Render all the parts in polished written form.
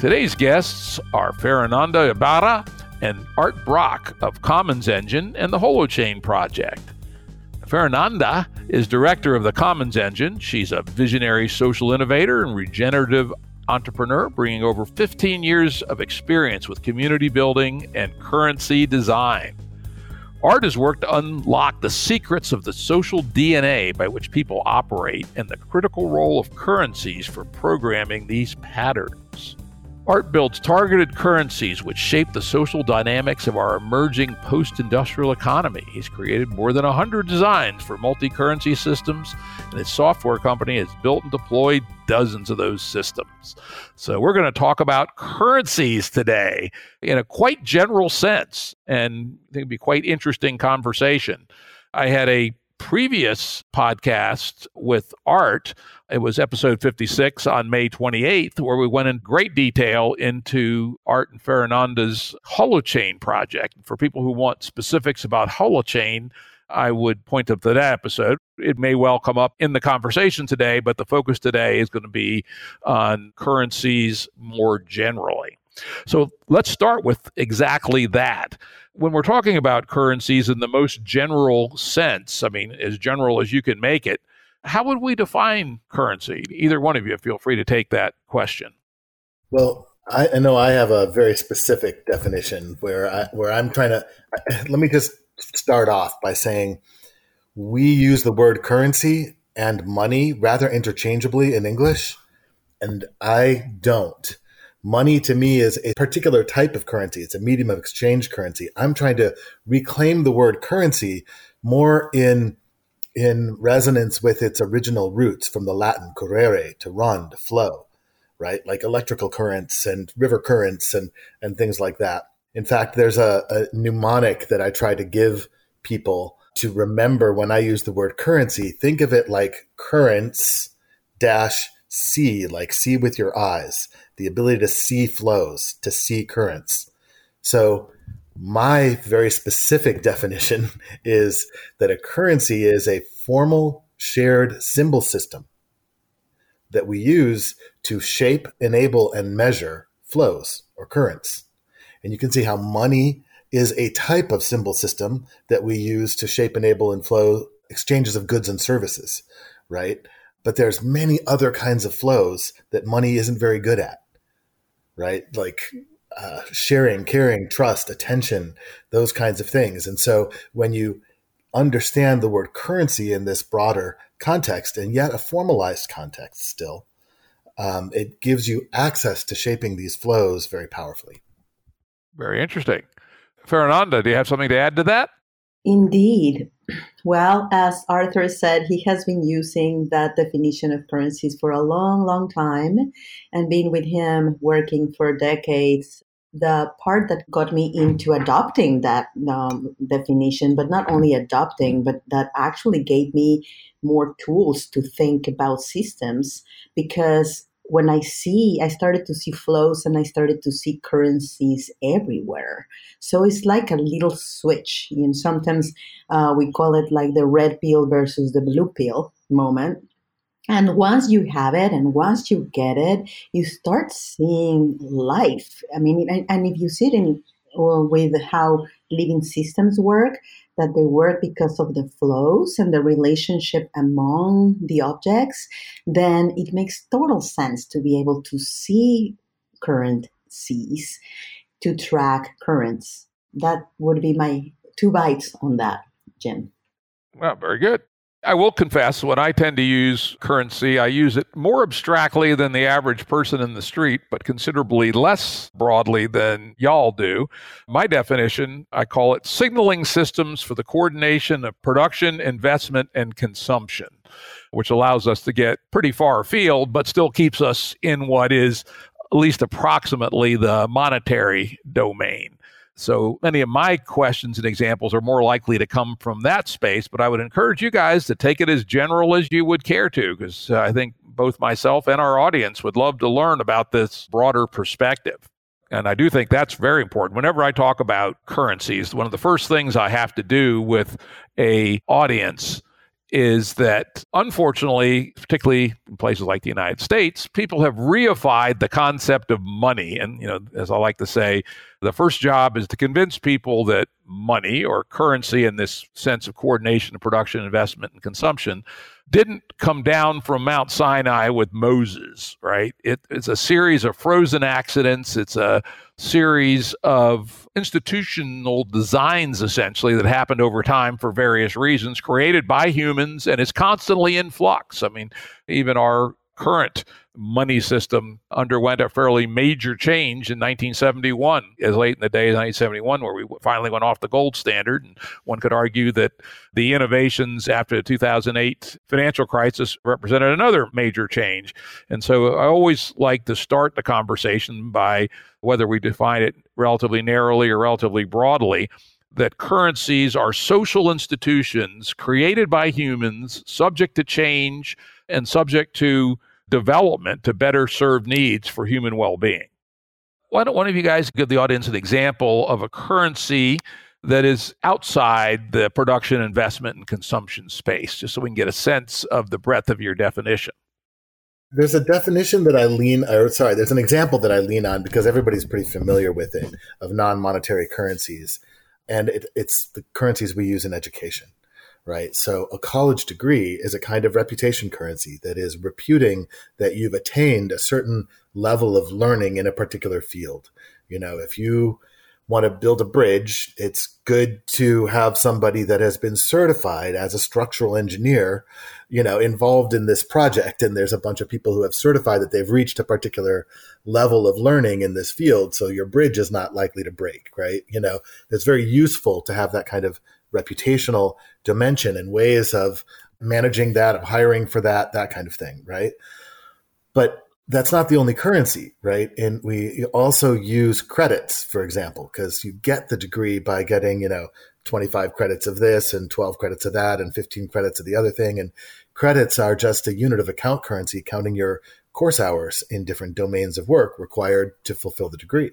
Today's guests are Ferananda Ibarra and Art Brock of Commons Engine and the Holochain Project. Ferananda is director of the Commons Engine. She's a visionary social innovator and regenerative entrepreneur, bringing over 15 years of experience with community building and currency design. Art has worked to unlock the secrets of the social DNA by which people operate and the critical role of currencies for programming these patterns. Art builds targeted currencies which shape the social dynamics of our emerging post-industrial economy. He's created more than 100 designs for multi-currency systems, and his software company has built and deployed dozens of those systems. So we're going to talk about currencies today in a quite general sense, and I think it'd be quite interesting conversation. I had a previous podcast with Art. It was episode 56 on May 28th, where we went in great detail into Art and Ferananda's Holochain project. For people who want specifics about Holochain, I would point up to that episode. It may well come up in the conversation today, but the focus today is going to be on currencies more generally. So let's start with exactly that. When we're talking about currencies in the most general sense, I mean, as general as you can make it, how would we define currency? Either one of you, feel free to take that question. Well, I know I have a very specific definition where I'm trying to, let me just start off by saying we use the word currency and money rather interchangeably in English, and I don't. Money to me is a particular type of currency. It's a medium of exchange currency. I'm trying to reclaim the word currency more in resonance with its original roots from the Latin correre, to run, to flow, right? Like electrical currents and river currents and things like that. In fact, there's a mnemonic that I try to give people to remember when I use the word currency. Think of it like currents dash see, like see with your eyes, the ability to see flows, to see currents. So my very specific definition is that a currency is a formal shared symbol system that we use to shape, enable, and measure flows or currents. And you can see how money is a type of symbol system that we use to shape, enable, and flow exchanges of goods and services, right? But there's many other kinds of flows that money isn't very good at, right? Like sharing, caring, trust, attention, those kinds of things. And so when you understand the word currency in this broader context, and yet a formalized context still, it gives you access to shaping these flows very powerfully. Very interesting. Ferananda, do you have something to add to that? Indeed. Well, as Arthur said, he has been using that definition of currencies for a long, long time, and been with him working for decades. The part that got me into adopting that definition, but not only adopting, but that actually gave me more tools to think about systems, because when I started to see flows and I started to see currencies everywhere. So it's like a little switch. You know, sometimes we call it like the red pill versus the blue pill moment. And once you have it and once you get it, you start seeing life. I mean, and if you sit in with how living systems work, that they work because of the flows and the relationship among the objects, then it makes total sense to be able to see currencies, to track currents. That would be my 2 bites on that, Jim. Well, very good. I will confess, when I tend to use currency, I use it more abstractly than the average person in the street, but considerably less broadly than y'all do. My definition, I call it signaling systems for the coordination of production, investment, and consumption. which allows us to get pretty far afield, but still keeps us in what is at least approximately the monetary domain. So many of my questions and examples are more likely to come from that space, but I would encourage you guys to take it as general as you would care to, because I think both myself and our audience would love to learn about this broader perspective. And I do think that's very important. Whenever I talk about currencies, one of the first things I have to do with an audience is that, unfortunately, particularly in places like the United States, people have reified the concept of money. And, as I like to say, the first job is to convince people that money or currency, in this sense of coordination of production, investment, and consumption, didn't come down from Mount Sinai with Moses, right? It's a series of frozen accidents. It's a series of institutional designs, essentially, that happened over time for various reasons, created by humans, and is constantly in flux. I mean, even our current money system underwent a fairly major change in 1971, as late in the day as 1971, where we finally went off the gold standard. And one could argue that the innovations after the 2008 financial crisis represented another major change. And so I always like to start the conversation by, whether we define it relatively narrowly or relatively broadly, that currencies are social institutions created by humans, subject to change and subject to development to better serve needs for human well-being. Why don't one of you guys give the audience an example of a currency that is outside the production, investment, and consumption space, just so we can get a sense of the breadth of your definition? There's a definition that I lean, there's an example that I lean on because everybody's pretty familiar with it, of non-monetary currencies. And it's the currencies we use in education, right? So a college degree is a kind of reputation currency that is reputing that you've attained a certain level of learning in a particular field. If you want to build a bridge, it's good to have somebody that has been certified as a structural engineer, involved in this project. And there's a bunch of people who have certified that they've reached a particular level of learning in this field. So your bridge is not likely to break, right? It's very useful to have that kind of reputational dimension and ways of managing that, of hiring for that, that kind of thing, right? But that's not the only currency, right? And we also use credits, for example, because you get the degree by getting, 25 credits of this and 12 credits of that and 15 credits of the other thing. And credits are just a unit of account currency, counting your course hours in different domains of work required to fulfill the degree.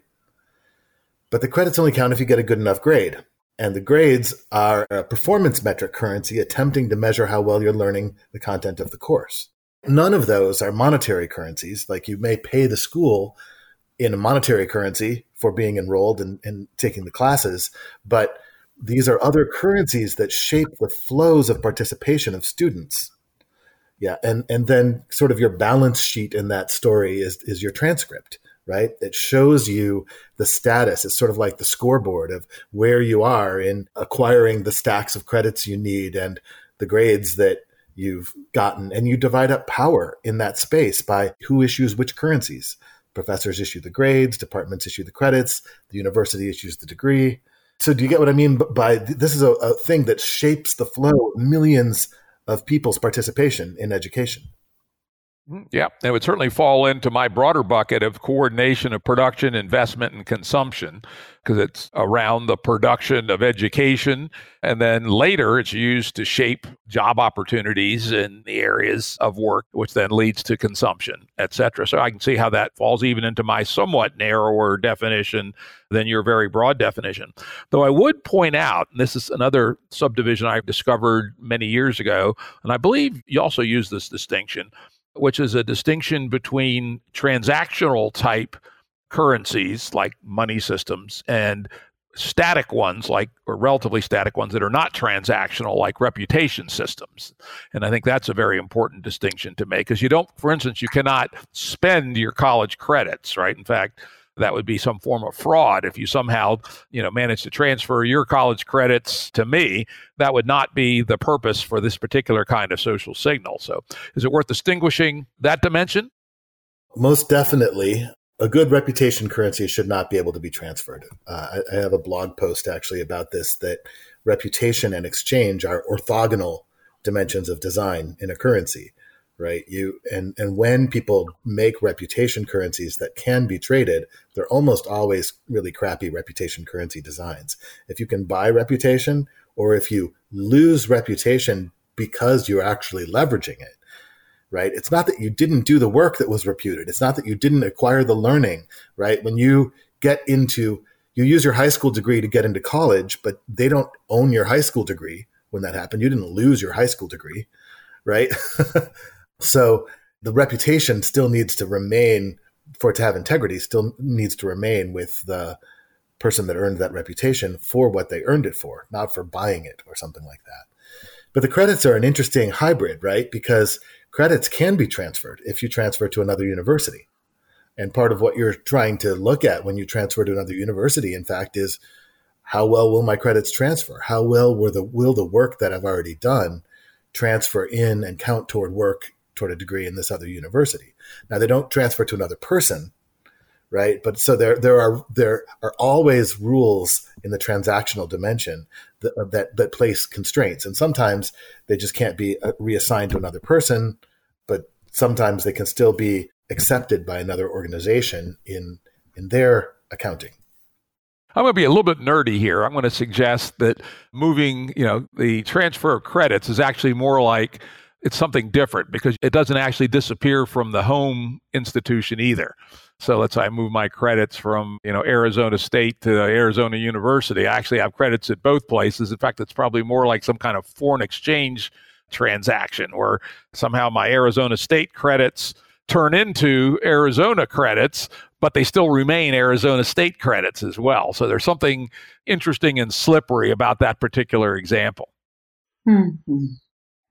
But the credits only count if you get a good enough grade. And the grades are a performance metric currency attempting to measure how well you're learning the content of the course. None of those are monetary currencies. Like, you may pay the school in a monetary currency for being enrolled and taking the classes, but these are other currencies that shape the flows of participation of students. Yeah. And then sort of your balance sheet in that story is your transcript, right? It shows you the status. It's sort of like the scoreboard of where you are in acquiring the stacks of credits you need and the grades that you've gotten, and you divide up power in that space by who issues which currencies. Professors issue the grades, departments issue the credits, the university issues the degree. So do you get what I mean by this is a thing that shapes the flow of millions of people's participation in education? Yeah, it would certainly fall into my broader bucket of coordination of production, investment, and consumption, because it's around the production of education. And then later it's used to shape job opportunities in the areas of work, which then leads to consumption, et cetera. So I can see how that falls even into my somewhat narrower definition than your very broad definition. Though I would point out, and this is another subdivision I discovered many years ago, and I believe you also use this distinction, which is a distinction between transactional type currencies like money systems and static ones or relatively static ones that are not transactional, like reputation systems. And I think that's a very important distinction to make, because you cannot spend your college credits, right? In fact, that would be some form of fraud. If you somehow, manage to transfer your college credits to me, that would not be the purpose for this particular kind of social signal. So is it worth distinguishing that dimension? Most definitely. A good reputation currency should not be able to be transferred. I have a blog post actually about this, that reputation and exchange are orthogonal dimensions of design in a currency, right? And when people make reputation currencies that can be traded, they're almost always really crappy reputation currency designs. If you can buy reputation, or if you lose reputation because you're actually leveraging it, right? It's not that you didn't do the work that was reputed. It's not that you didn't acquire the learning, right? When you get into, you use your high school degree to get into college, but they don't own your high school degree when that happened. You didn't lose your high school degree, right? So the reputation still needs to remain, for it to have integrity, still needs to remain with the person that earned that reputation for what they earned it for, not for buying it or something like that. But the credits are an interesting hybrid, right? Because credits can be transferred if you transfer to another university. And part of what you're trying to look at when you transfer to another university, in fact, is how well will my credits transfer? How well will the work that I've already done transfer in and count toward work toward a degree in this other university? Now, they don't transfer to another person, right? But so there are always rules in the transactional dimension that place constraints. And sometimes they just can't be reassigned to another person, but sometimes they can still be accepted by another organization in their accounting. I'm going to be a little bit nerdy here. I'm going to suggest that moving, the transfer of credits is actually more like it's something different, because it doesn't actually disappear from the home institution either. So let's say I move my credits from, Arizona State to Arizona University. I actually have credits at both places. In fact, it's probably more like some kind of foreign exchange transaction where somehow my Arizona State credits turn into Arizona credits, but they still remain Arizona State credits as well. So there's something interesting and slippery about that particular example. Mm-hmm.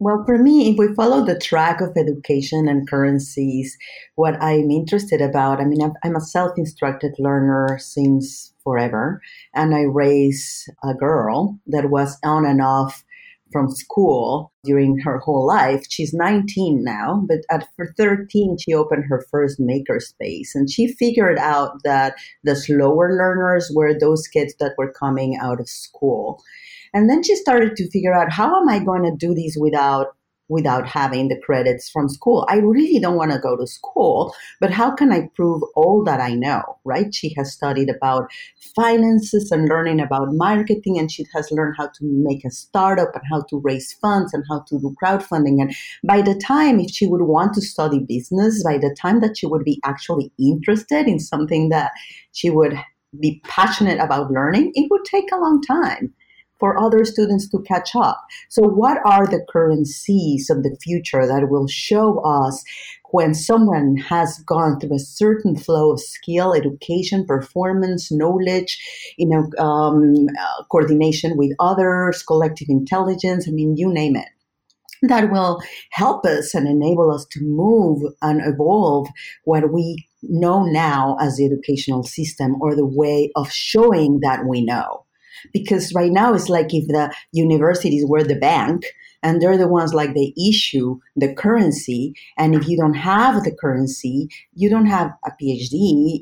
Well, for me, if we follow the track of education and currencies, what I'm interested about, I'm a self-instructed learner since forever, and I raised a girl that was on and off from school during her whole life. She's 19 now, but for 13, she opened her first makerspace, and she figured out that the slower learners were those kids that were coming out of school. And then she started to figure out, how am I going to do this without having the credits from school? I really don't want to go to school, but how can I prove all that I know, right? She has studied about finances and learning about marketing, and she has learned how to make a startup and how to raise funds and how to do crowdfunding. And by the time, if she would want to study business, by the time that she would be actually interested in something that she would be passionate about learning, it would take a long time for other students to catch up. So what are the currencies of the future that will show us when someone has gone through a certain flow of skill, education, performance, knowledge, coordination with others, collective intelligence, you name it, that will help us and enable us to move and evolve what we know now as the educational system, or the way of showing that we know? Because right now it's like if the universities were the bank, and they're the ones like they issue the currency, and if you don't have the currency, you don't have a PhD,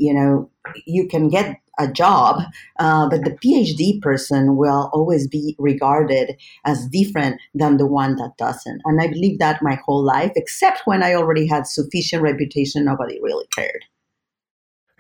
you can get a job, but the PhD person will always be regarded as different than the one that doesn't. And I believe that my whole life, except when I already had sufficient reputation, nobody really cared.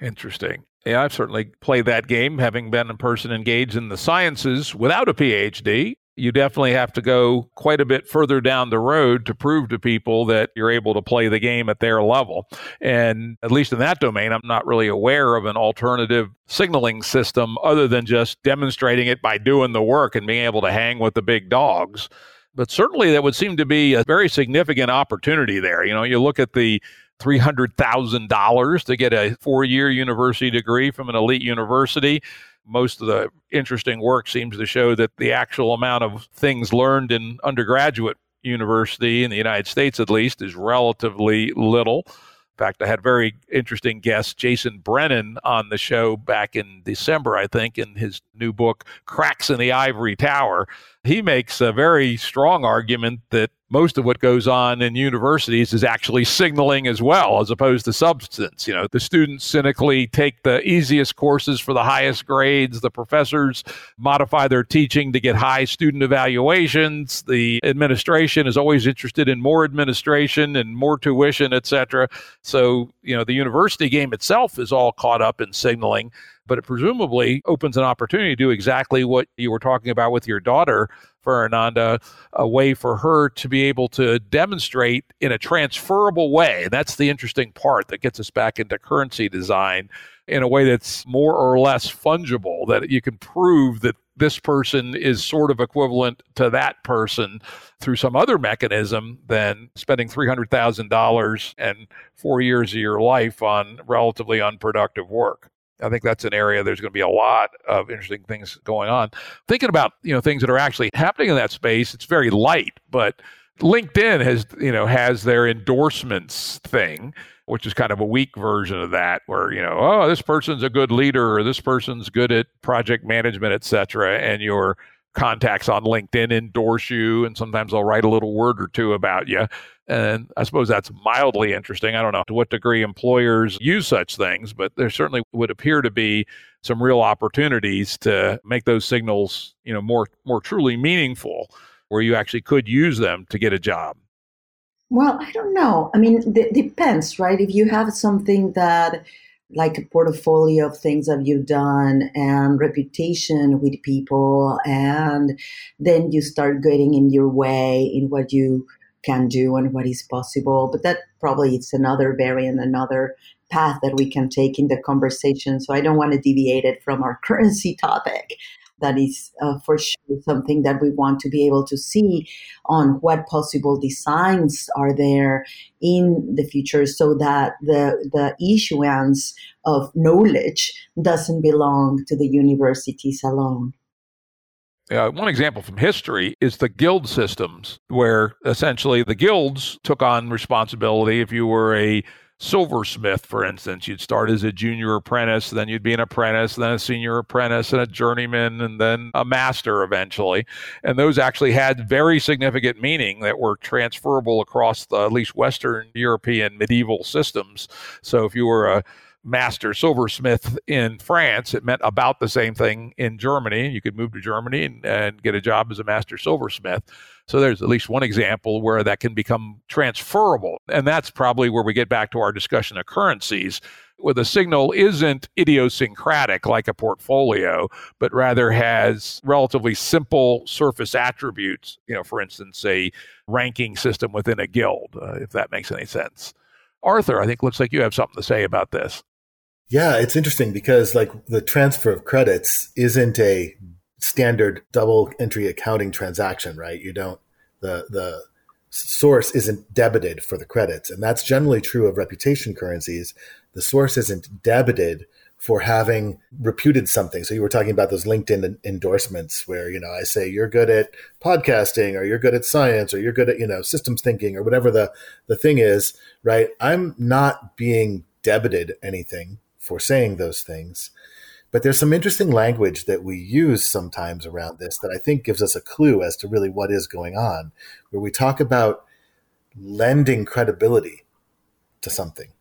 Interesting. Yeah, I've certainly played that game, having been a person engaged in the sciences without a PhD. You definitely have to go quite a bit further down the road to prove to people that you're able to play the game at their level. And at least in that domain, I'm not really aware of an alternative signaling system other than just demonstrating it by doing the work and being able to hang with the big dogs. But certainly that would seem to be a very significant opportunity there. You look at the $300,000 to get a 4-year university degree from an elite university. Most of the interesting work seems to show that the actual amount of things learned in undergraduate university in the United States, at least, is relatively little. In fact, I had a very interesting guest, Jason Brennan, on the show back in December, I think, in his new book, Cracks in the Ivory Tower, He makes a very strong argument that most of what goes on in universities is actually signaling as well, as opposed to substance. You know, the students cynically take the easiest courses for the highest grades. The professors modify their teaching to get high student evaluations. The administration is always interested in more administration and more tuition, et cetera. So, you know, the university game itself is all caught up in signaling, but it presumably opens an opportunity to do exactly what you were talking about with your daughter, Ferananda, a way for her to be able to demonstrate in a transferable way. That's the interesting part that gets us back into currency design in a way that's more or less fungible, that you can prove that this person is sort of equivalent to that person through some other mechanism than spending $300,000 and 4 years of your life on relatively unproductive work. I think that's an area there's going to be a lot of interesting things going on. Thinking about, you know, things that are actually happening in that space, it's very light, but LinkedIn has their endorsements thing, which is kind of a weak version of that, where, oh, this person's a good leader, or this person's good at project management, et cetera, and your contacts on LinkedIn endorse you, and sometimes they'll write a little word or two about you. And I suppose that's mildly interesting. I don't know to what degree employers use such things, but there certainly would appear to be some real opportunities to make those signals, more truly meaningful, where you actually could use them to get a job. Well, I don't know. I mean, it depends, right? If you have something that, like a portfolio of things that you've done and reputation with people, and then you start getting in your way in what you can do and what is possible. But that probably it's another variant, another path that we can take in the conversation. So I don't want to deviate it from our currency topic. That is for sure something that we want to be able to see on what possible designs are there in the future, so that the issuance of knowledge doesn't belong to the universities alone. One example from history is the guild systems, where essentially the guilds took on responsibility. If you were a silversmith, for instance, you'd start as a junior apprentice, then you'd be an apprentice, then a senior apprentice, and a journeyman, and then a master eventually. And those actually had very significant meaning that were transferable across the at least Western European medieval systems. So if you were a master silversmith in France, it meant about the same thing in Germany. You could move to Germany and get a job as a master silversmith. So there's at least one example where that can become transferable. And that's probably where we get back to our discussion of currencies, where the signal isn't idiosyncratic like a portfolio, but rather has relatively simple surface attributes. For instance, a ranking system within a guild, if that makes any sense. Arthur, I think looks like you have something to say about this. Yeah, it's interesting because the transfer of credits isn't a standard double entry accounting transaction, right? You don't, the source isn't debited for the credits. And that's generally true of reputation currencies. The source isn't debited for having reputed something. So you were talking about those LinkedIn endorsements where, I say you're good at podcasting, or you're good at science, or you're good at, systems thinking, or whatever the thing is, right? I'm not being debited anything for saying those things. But there's some interesting language that we use sometimes around this that I think gives us a clue as to really what is going on, where we talk about lending credibility to something.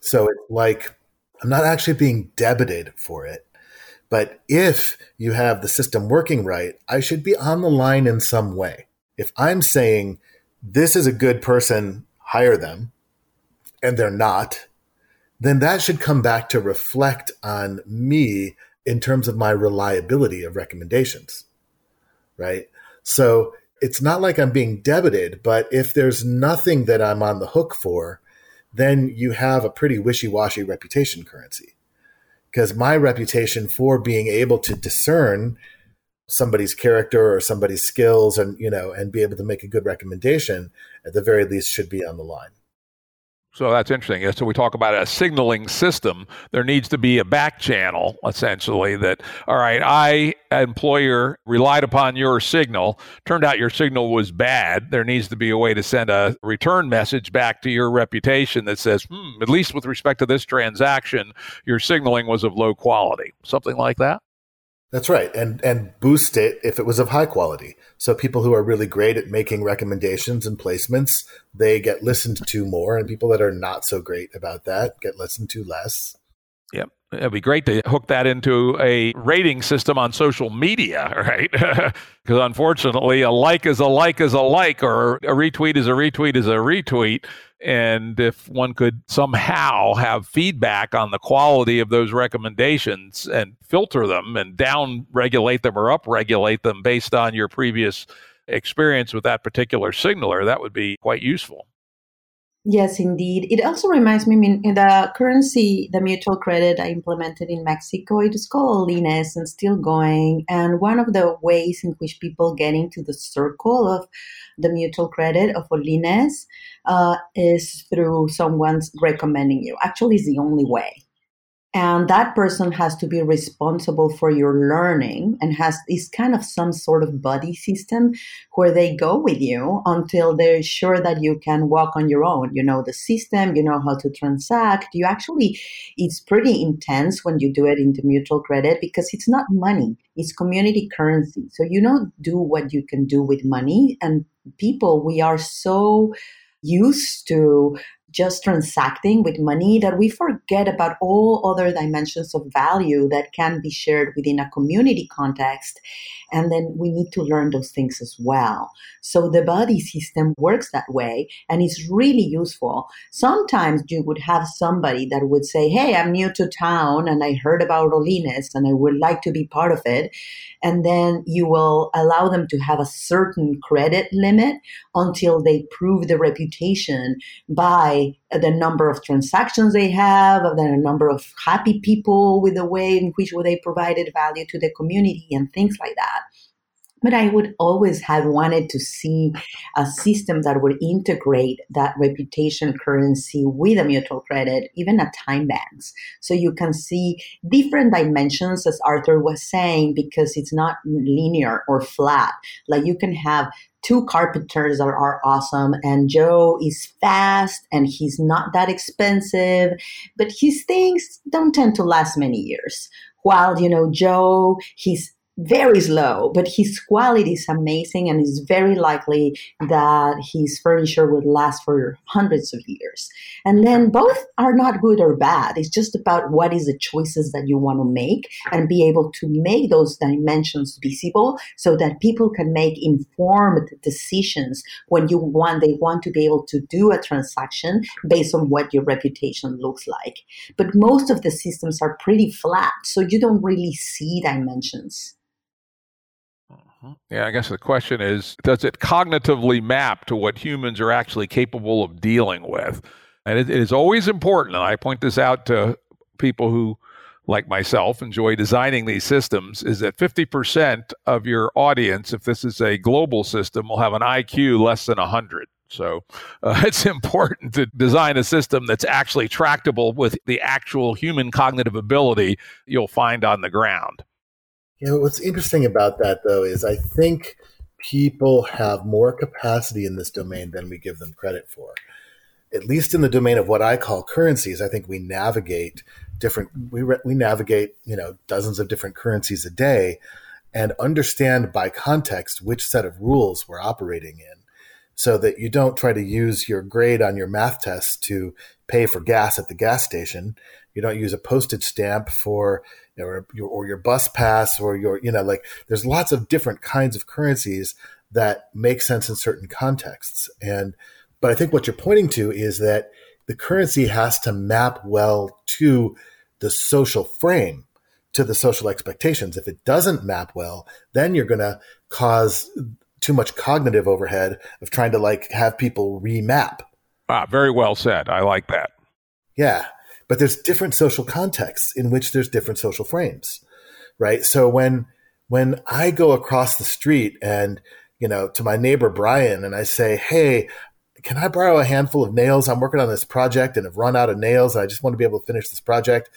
So it's like, I'm not actually being debited for it, but if you have the system working right, I should be on the line in some way. If I'm saying, this is a good person, hire them, and they're not, then that should come back to reflect on me in terms of my reliability of recommendations, right? So it's not like I'm being debited, but if there's nothing that I'm on the hook for, then you have a pretty wishy-washy reputation currency. Because my reputation for being able to discern somebody's character or somebody's skills and, and be able to make a good recommendation at the very least should be on the line. So that's interesting. So we talk about a signaling system. There needs to be a back channel, essentially, that, all right, I, employer, relied upon your signal. Turned out your signal was bad. There needs to be a way to send a return message back to your reputation that says, at least with respect to this transaction, your signaling was of low quality. Something like that? That's right. And boost it if it was of high quality. So people who are really great at making recommendations and placements, they get listened to more. And people that are not so great about that get listened to less. Yep. It'd be great to hook that into a rating system on social media, right? Because unfortunately, a like is a like is a like, or a retweet is a retweet is a retweet. And if one could somehow have feedback on the quality of those recommendations and filter them and down regulate them or up regulate them based on your previous experience with that particular signaler, that would be quite useful. Yes, indeed. It also reminds me, I mean, in the currency, the mutual credit I implemented in Mexico, it is called Linus and still going. And one of the ways in which people get into the circle of the mutual credit of Linus is through someone's recommending you. Actually, it's the only way. And that person has to be responsible for your learning and has is kind of some sort of buddy system where they go with you until they're sure that you can walk on your own. You know the system, you know how to transact. You actually, it's pretty intense when you do it in the mutual credit because it's not money, it's community currency. So you don't do what you can do with money. And people, we are so used to just transacting with money that we forget about all other dimensions of value that can be shared within a community context. And then we need to learn those things as well. So the buddy system works that way and it's really useful. Sometimes you would have somebody that would say, hey, I'm new to town and I heard about Rolines and I would like to be part of it. And then you will allow them to have a certain credit limit until they prove the reputation by the number of transactions they have, the number of happy people with the way in which they provided value to the community and things like that. But I would always have wanted to see a system that would integrate that reputation currency with a mutual credit, even at time banks. So you can see different dimensions, as Arthur was saying, because it's not linear or flat. Like you can have two carpenters that are awesome and Joe is fast and he's not that expensive, but his things don't tend to last many years. While, you know, Joe, he's very slow, but his quality is amazing and it's very likely that his furniture would last for hundreds of years. And then both are not good or bad. It's just about what is the choices that you want to make and be able to make those dimensions visible so that people can make informed decisions when you want, they want to be able to do a transaction based on what your reputation looks like. But most of the systems are pretty flat, so you don't really see dimensions. Yeah, I guess the question is, does it cognitively map to what humans are actually capable of dealing with? And it is always important, and I point this out to people who, like myself, enjoy designing these systems, is that 50% of your audience, if this is a global system, will have an IQ less than 100. So it's important to design a system that's actually tractable with the actual human cognitive ability you'll find on the ground. You know, what's interesting about that, though, is I think people have more capacity in this domain than we give them credit for. At least in the domain of what I call currencies, I think we navigate dozens of different currencies a day and understand by context which set of rules we're operating in so that you don't try to use your grade on your math test to pay for gas at the gas station. You don't use a postage stamp for your bus pass or there's lots of different kinds of currencies that make sense in certain contexts. But I think what you're pointing to is that the currency has to map well to the social frame, to the social expectations. If it doesn't map well, then you're going to cause too much cognitive overhead of trying to have people remap. Ah, very well said. I like that. Yeah. But there's different social contexts in which there's different social frames, right? So when I go across the street and, to my neighbor, Brian, and I say, hey, can I borrow a handful of nails? I'm working on this project and have run out of nails. And I just want to be able to finish this project.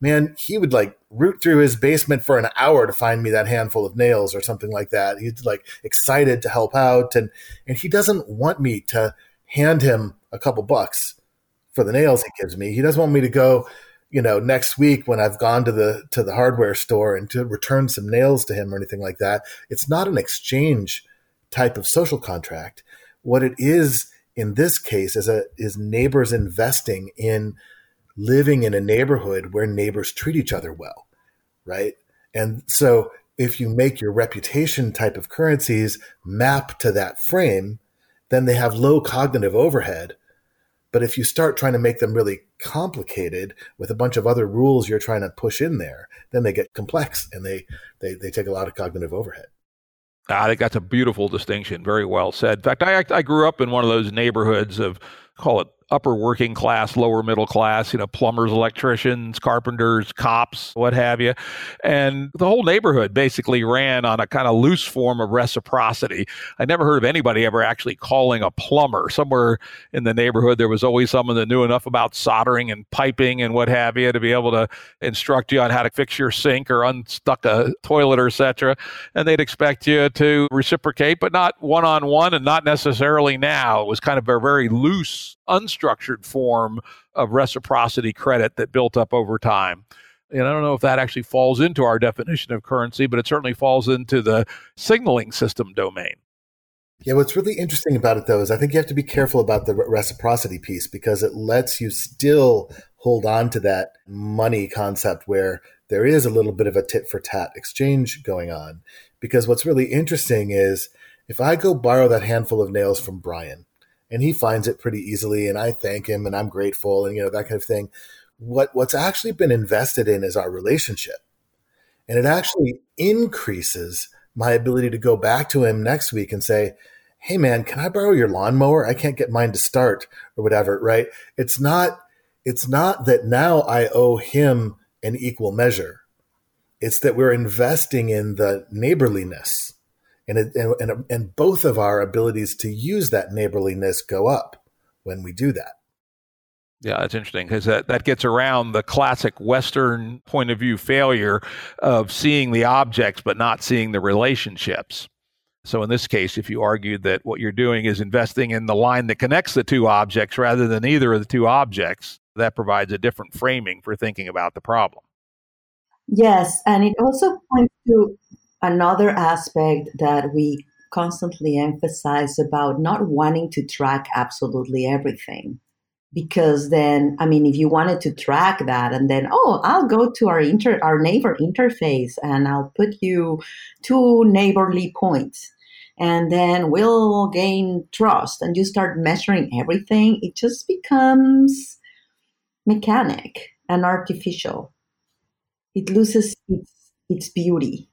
Man, he would root through his basement for an hour to find me that handful of nails or something like that. He's excited to help out. And he doesn't want me to hand him a couple bucks for the nails he gives me. He doesn't want me to go, you know, next week when I've gone to the hardware store and to return some nails to him or anything like that. It's not an exchange type of social contract. What it is in this case is neighbors investing in living in a neighborhood where neighbors treat each other well, right? And so if you make your reputation type of currencies map to that frame, then they have low cognitive overhead. But if you start trying to make them really complicated with a bunch of other rules you're trying to push in there, then they get complex and they take a lot of cognitive overhead. I think that's a beautiful distinction. Very well said. In fact, I grew up in one of those neighborhoods of, call it upper working class, lower middle class, you know, plumbers, electricians, carpenters, cops, what have you. And the whole neighborhood basically ran on a kind of loose form of reciprocity. I never heard of anybody ever actually calling a plumber. Somewhere in the neighborhood, there was always someone that knew enough about soldering and piping and what have you to be able to instruct you on how to fix your sink or unstuck a toilet or et cetera. And they'd expect you to reciprocate, but not one-on-one and not necessarily now. It was kind of a very loose, unstructured form of reciprocity credit that built up over time. And I don't know if that actually falls into our definition of currency, but it certainly falls into the signaling system domain. Yeah, what's really interesting about it, though, is I think you have to be careful about the reciprocity piece because it lets you still hold on to that money concept where there is a little bit of a tit-for-tat exchange going on. Because what's really interesting is if I go borrow that handful of nails from Brian, and he finds it pretty easily, and I thank him, and I'm grateful, and you know that kind of thing. What's actually been invested in is our relationship, and it actually increases my ability to go back to him next week and say, "Hey, man, can I borrow your lawnmower? I can't get mine to start," or whatever. Right? It's not that now I owe him an equal measure. It's that we're investing in the neighborliness. And both of our abilities to use that neighborliness go up when we do that. Yeah, that's interesting because that gets around the classic Western point of view failure of seeing the objects but not seeing the relationships. So in this case, if you argued that what you're doing is investing in the line that connects the two objects rather than either of the two objects, that provides a different framing for thinking about the problem. Yes, and it also points to another aspect that we constantly emphasize about not wanting to track absolutely everything. Because then, I mean, if you wanted to track that and then, oh, I'll go to our neighbor interface and I'll put you two neighborly points and then we'll gain trust and you start measuring everything, it just becomes mechanic and artificial. It loses its beauty.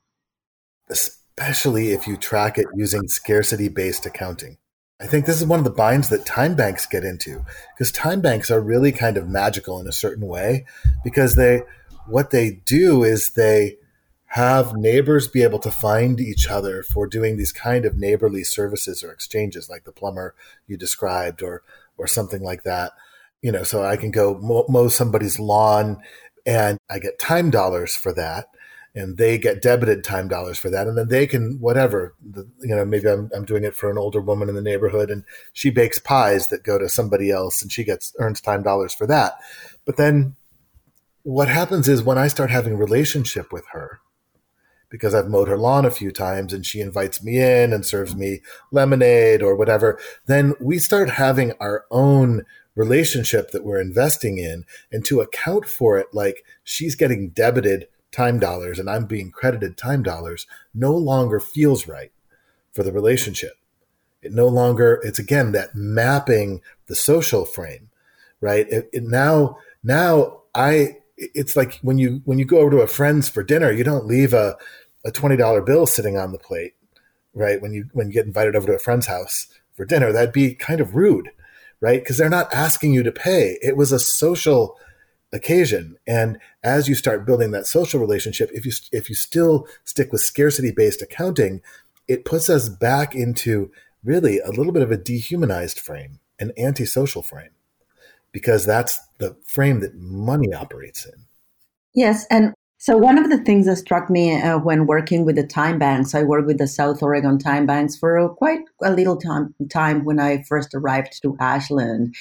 Especially if you track it using scarcity-based accounting. I think this is one of the binds that time banks get into because time banks are really kind of magical in a certain way because what they do is they have neighbors be able to find each other for doing these kind of neighborly services or exchanges like the plumber you described or something like that. You know, so I can go mow somebody's lawn and I get time dollars for that. And they get debited time dollars for that. And then they can, whatever, you know, maybe I'm doing it for an older woman in the neighborhood and she bakes pies that go to somebody else and she earns time dollars for that. But then what happens is when I start having a relationship with her, because I've mowed her lawn a few times and she invites me in and serves me lemonade or whatever, then we start having our own relationship that we're investing in. And to account for it, like she's getting debited time dollars and I'm being credited time dollars no longer feels right for the relationship. It's again, that mapping the social frame, right? It's like when you go over to a friend's for dinner, you don't leave a $20 bill sitting on the plate, right? When you get invited over to a friend's house for dinner, that'd be kind of rude, right? Because they're not asking you to pay. It was a social occasion. And as you start building that social relationship, if you still stick with scarcity-based accounting, it puts us back into really a little bit of a dehumanized frame, an antisocial frame, because that's the frame that money operates in. Yes. And so one of the things that struck me when working with the time banks, I worked with the South Oregon Time Banks for quite a little time when I first arrived to Ashland.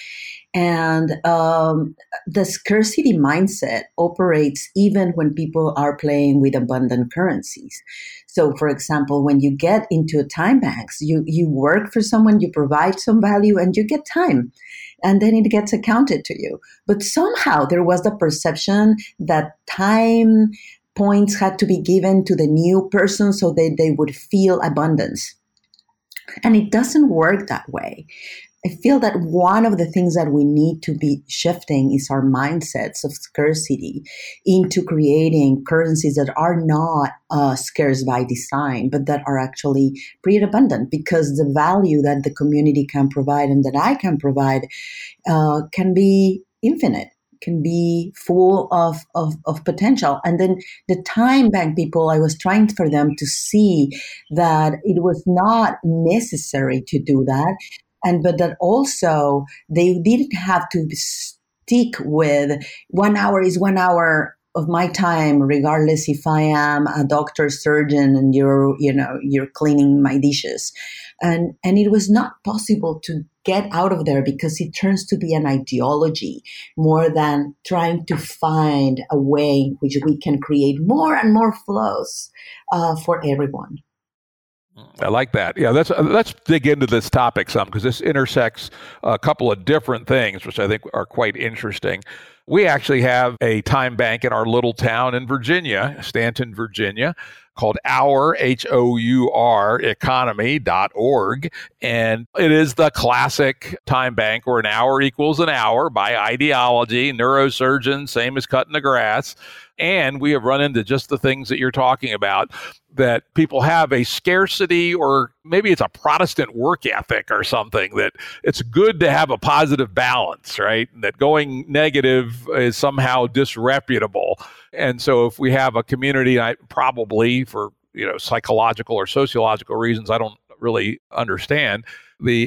And the scarcity mindset operates even when people are playing with abundant currencies. So, for example, when you get into a time banks, you work for someone, you provide some value, and you get time. And then it gets accounted to you. But somehow there was the perception that time points had to be given to the new person so that they would feel abundance. And it doesn't work that way. I feel that one of the things that we need to be shifting is our mindsets of scarcity into creating currencies that are not scarce by design, but that are actually pretty abundant, because the value that the community can provide and that I can provide can be infinite, can be full of potential. And then the time bank people, I was trying for them to see that it was not necessary to do that, but that also they didn't have to stick with 1 hour is 1 hour of my time, regardless if I am a doctor, surgeon, and you're cleaning my dishes. And it was not possible to get out of there, because it turns to be an ideology more than trying to find a way in which we can create more and more flows for everyone. I like that. Yeah, let's dig into this topic some, because this intersects a couple of different things, which I think are quite interesting. We actually have a time bank in our little town in Virginia, Stanton, Virginia, called Our, HOUR, economy.org. And it is the classic time bank where an hour equals an hour by ideology, neurosurgeon, same as cutting the grass. And we have run into just the things that you're talking about, that people have a scarcity, or maybe it's a Protestant work ethic or something, that it's good to have a positive balance, right? That going negative is somehow disreputable. And so if we have a community, I probably for psychological or sociological reasons, I don't really understand,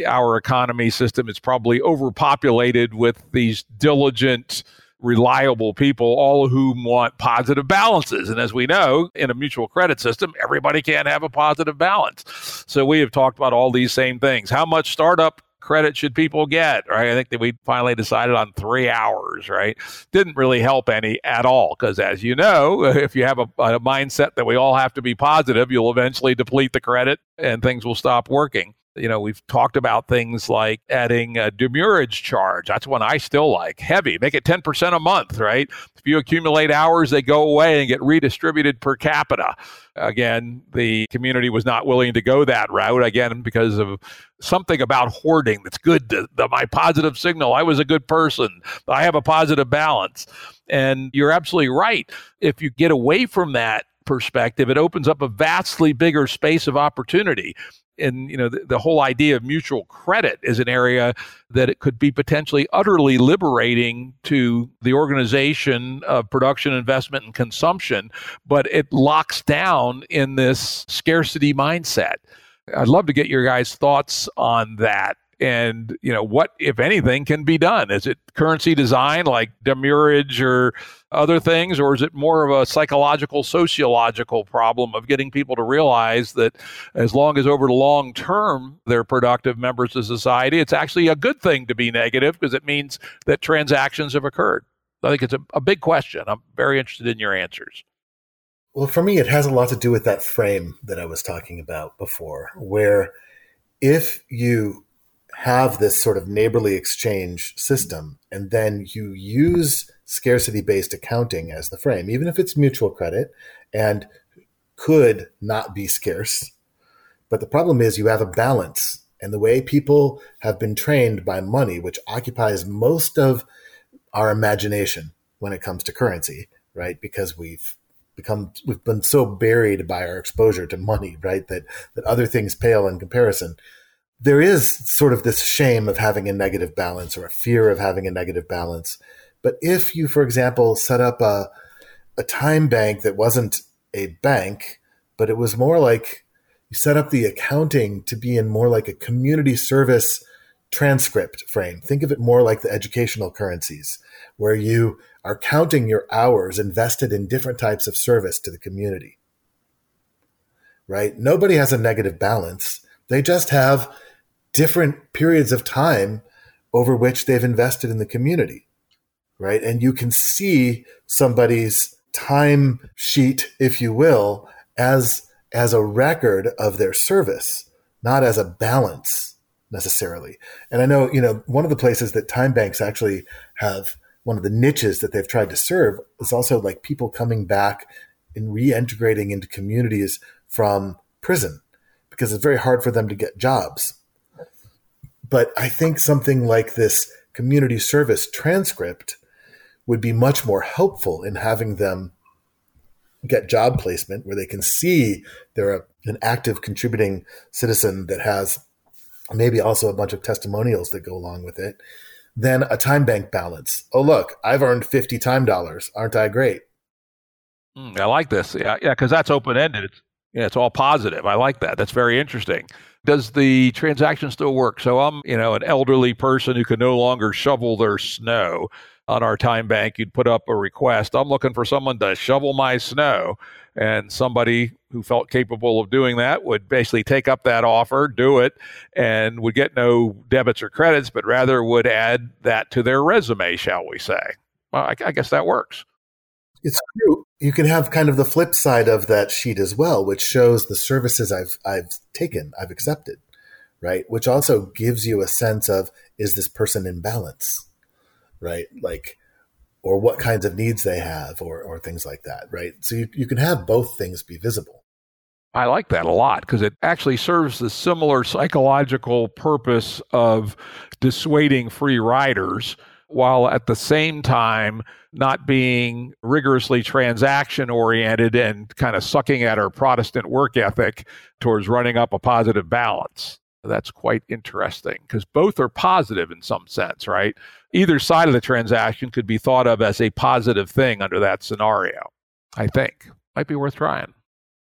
our economy system is probably overpopulated with these diligent, reliable people, all of whom want positive balances. And as we know, in a mutual credit system, everybody can't have a positive balance. So we have talked about all these same things. How much startup credit should people get, right? I think that we finally decided on 3 hours, right? Didn't really help any at all, because as you know, if you have a mindset that we all have to be positive, you'll eventually deplete the credit and things will stop working. We've talked about things like adding a demurrage charge. That's one I still like. Heavy. Make it 10% a month, right? If you accumulate hours, they go away and get redistributed per capita. Again, the community was not willing to go that route, again, because of something about hoarding that's good. My positive signal, I was a good person. I have a positive balance. And you're absolutely right. If you get away from that perspective, it opens up a vastly bigger space of opportunity. And, the whole idea of mutual credit is an area that it could be potentially utterly liberating to the organization of production, investment, and consumption, but it locks down in this scarcity mindset. I'd love to get your guys' thoughts on that. And, what, if anything, can be done? Is it currency design like demurrage or other things? Or is it more of a psychological, sociological problem of getting people to realize that as long as over the long term, they're productive members of society, it's actually a good thing to be negative because it means that transactions have occurred? I think it's a big question. I'm very interested in your answers. Well, for me, it has a lot to do with that frame that I was talking about before, where if you have this sort of neighborly exchange system, and then you use scarcity-based accounting as the frame, even if it's mutual credit and could not be scarce. But the problem is you have a balance. And the way people have been trained by money, which occupies most of our imagination when it comes to currency, right? Because we've been so buried by our exposure to money, right? That other things pale in comparison. There is sort of this shame of having a negative balance or a fear of having a negative balance. But if you, for example, set up a time bank that wasn't a bank, but it was more like you set up the accounting to be in more like a community service transcript frame. Think of it more like the educational currencies, where you are counting your hours invested in different types of service to the community, right? Nobody has a negative balance. They just have different periods of time over which they've invested in the community, right? And you can see somebody's time sheet, if you will, as a record of their service, not as a balance necessarily. And I know, you know, one of the places that time banks actually have, one of the niches that they've tried to serve is also like people coming back and reintegrating into communities from prison, because it's very hard for them to get jobs. But I think something like this community service transcript would be much more helpful in having them get job placement where they can see they're an active contributing citizen that has maybe also a bunch of testimonials that go along with it, than a time bank balance. Oh, look, I've earned 50 time dollars. Aren't I great? I like this. Yeah, because that's open-ended. It's all positive. I like that. That's very interesting. Does the transaction still work? So I'm, an elderly person who can no longer shovel their snow on our time bank. You'd put up a request. I'm looking for someone to shovel my snow. And somebody who felt capable of doing that would basically take up that offer, do it, and would get no debits or credits, but rather would add that to their resume, shall we say. Well, I guess that works. It's true. You can have kind of the flip side of that sheet as well, which shows the services I've taken, I've accepted, right? Which also gives you a sense of, is this person in balance, right? Like, or what kinds of needs they have, or things like that, right? So you can have both things be visible. I like that a lot, because it actually serves the similar psychological purpose of dissuading free riders, while at the same time not being rigorously transaction-oriented and kind of sucking at our Protestant work ethic towards running up a positive balance. That's quite interesting, because both are positive in some sense, right? Either side of the transaction could be thought of as a positive thing under that scenario, I think. Might be worth trying.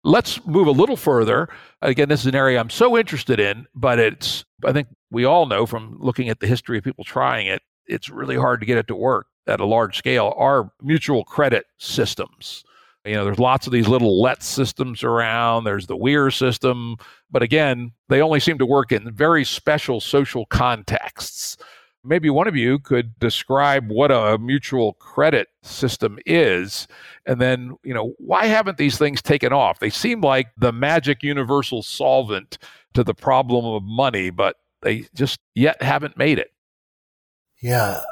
Let's move a little further. Again, this is an area I'm so interested in, but it's, I think we all know from looking at the history of people trying it, it's really hard to get it to work at a large scale, are mutual credit systems. There's lots of these little LET systems around. There's the Weir system. But again, they only seem to work in very special social contexts. Maybe one of you could describe what a mutual credit system is. And then, why haven't these things taken off? They seem like the magic universal solvent to the problem of money, but they just yet haven't made it. Yeah.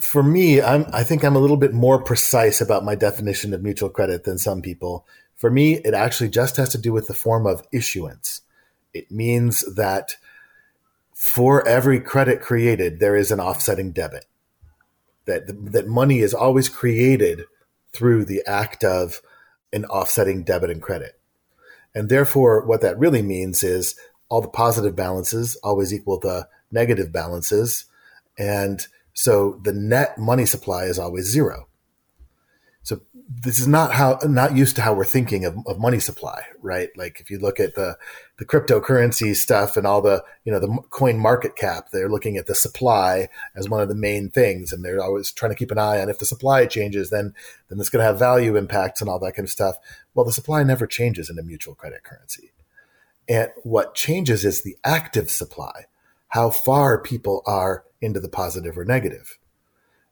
For me, I think I'm a little bit more precise about my definition of mutual credit than some people. For me, it actually just has to do with the form of issuance. It means that for every credit created, there is an offsetting debit. That money is always created through the act of an offsetting debit and credit. And therefore, what that really means is all the positive balances always equal the negative balances. And so the net money supply is always zero. So this is not used to how we're thinking of money supply, right? Like if you look at the cryptocurrency stuff and all the, the coin market cap, they're looking at the supply as one of the main things. And they're always trying to keep an eye on if the supply changes, then it's going to have value impacts and all that kind of stuff. Well, the supply never changes in a mutual credit currency. And what changes is the active supply, how far people are into the positive or negative.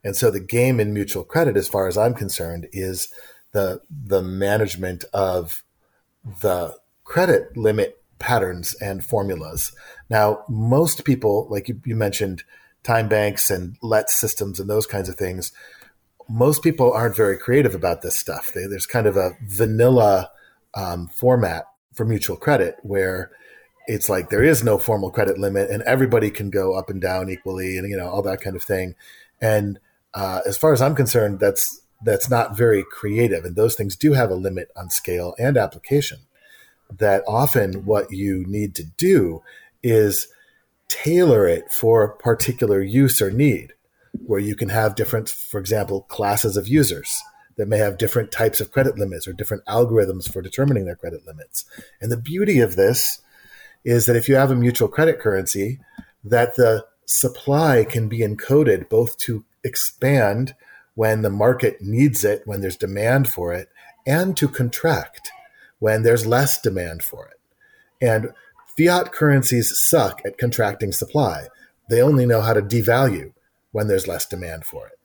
And so the game in mutual credit, as far as I'm concerned, is the management of the credit limit patterns and formulas. Now, most people, like you mentioned, time banks and LET systems and those kinds of things, most people aren't very creative about this stuff. There's kind of a vanilla format for mutual credit where it's like there is no formal credit limit and everybody can go up and down equally and, all that kind of thing. And as far as I'm concerned, that's not very creative. And those things do have a limit on scale and application. That often what you need to do is tailor it for a particular use or need, where you can have different, for example, classes of users that may have different types of credit limits or different algorithms for determining their credit limits. And the beauty of this is that if you have a mutual credit currency, that the supply can be encoded both to expand when the market needs it, when there's demand for it, and to contract when there's less demand for it. And fiat currencies suck at contracting supply. They only know how to devalue when there's less demand for it.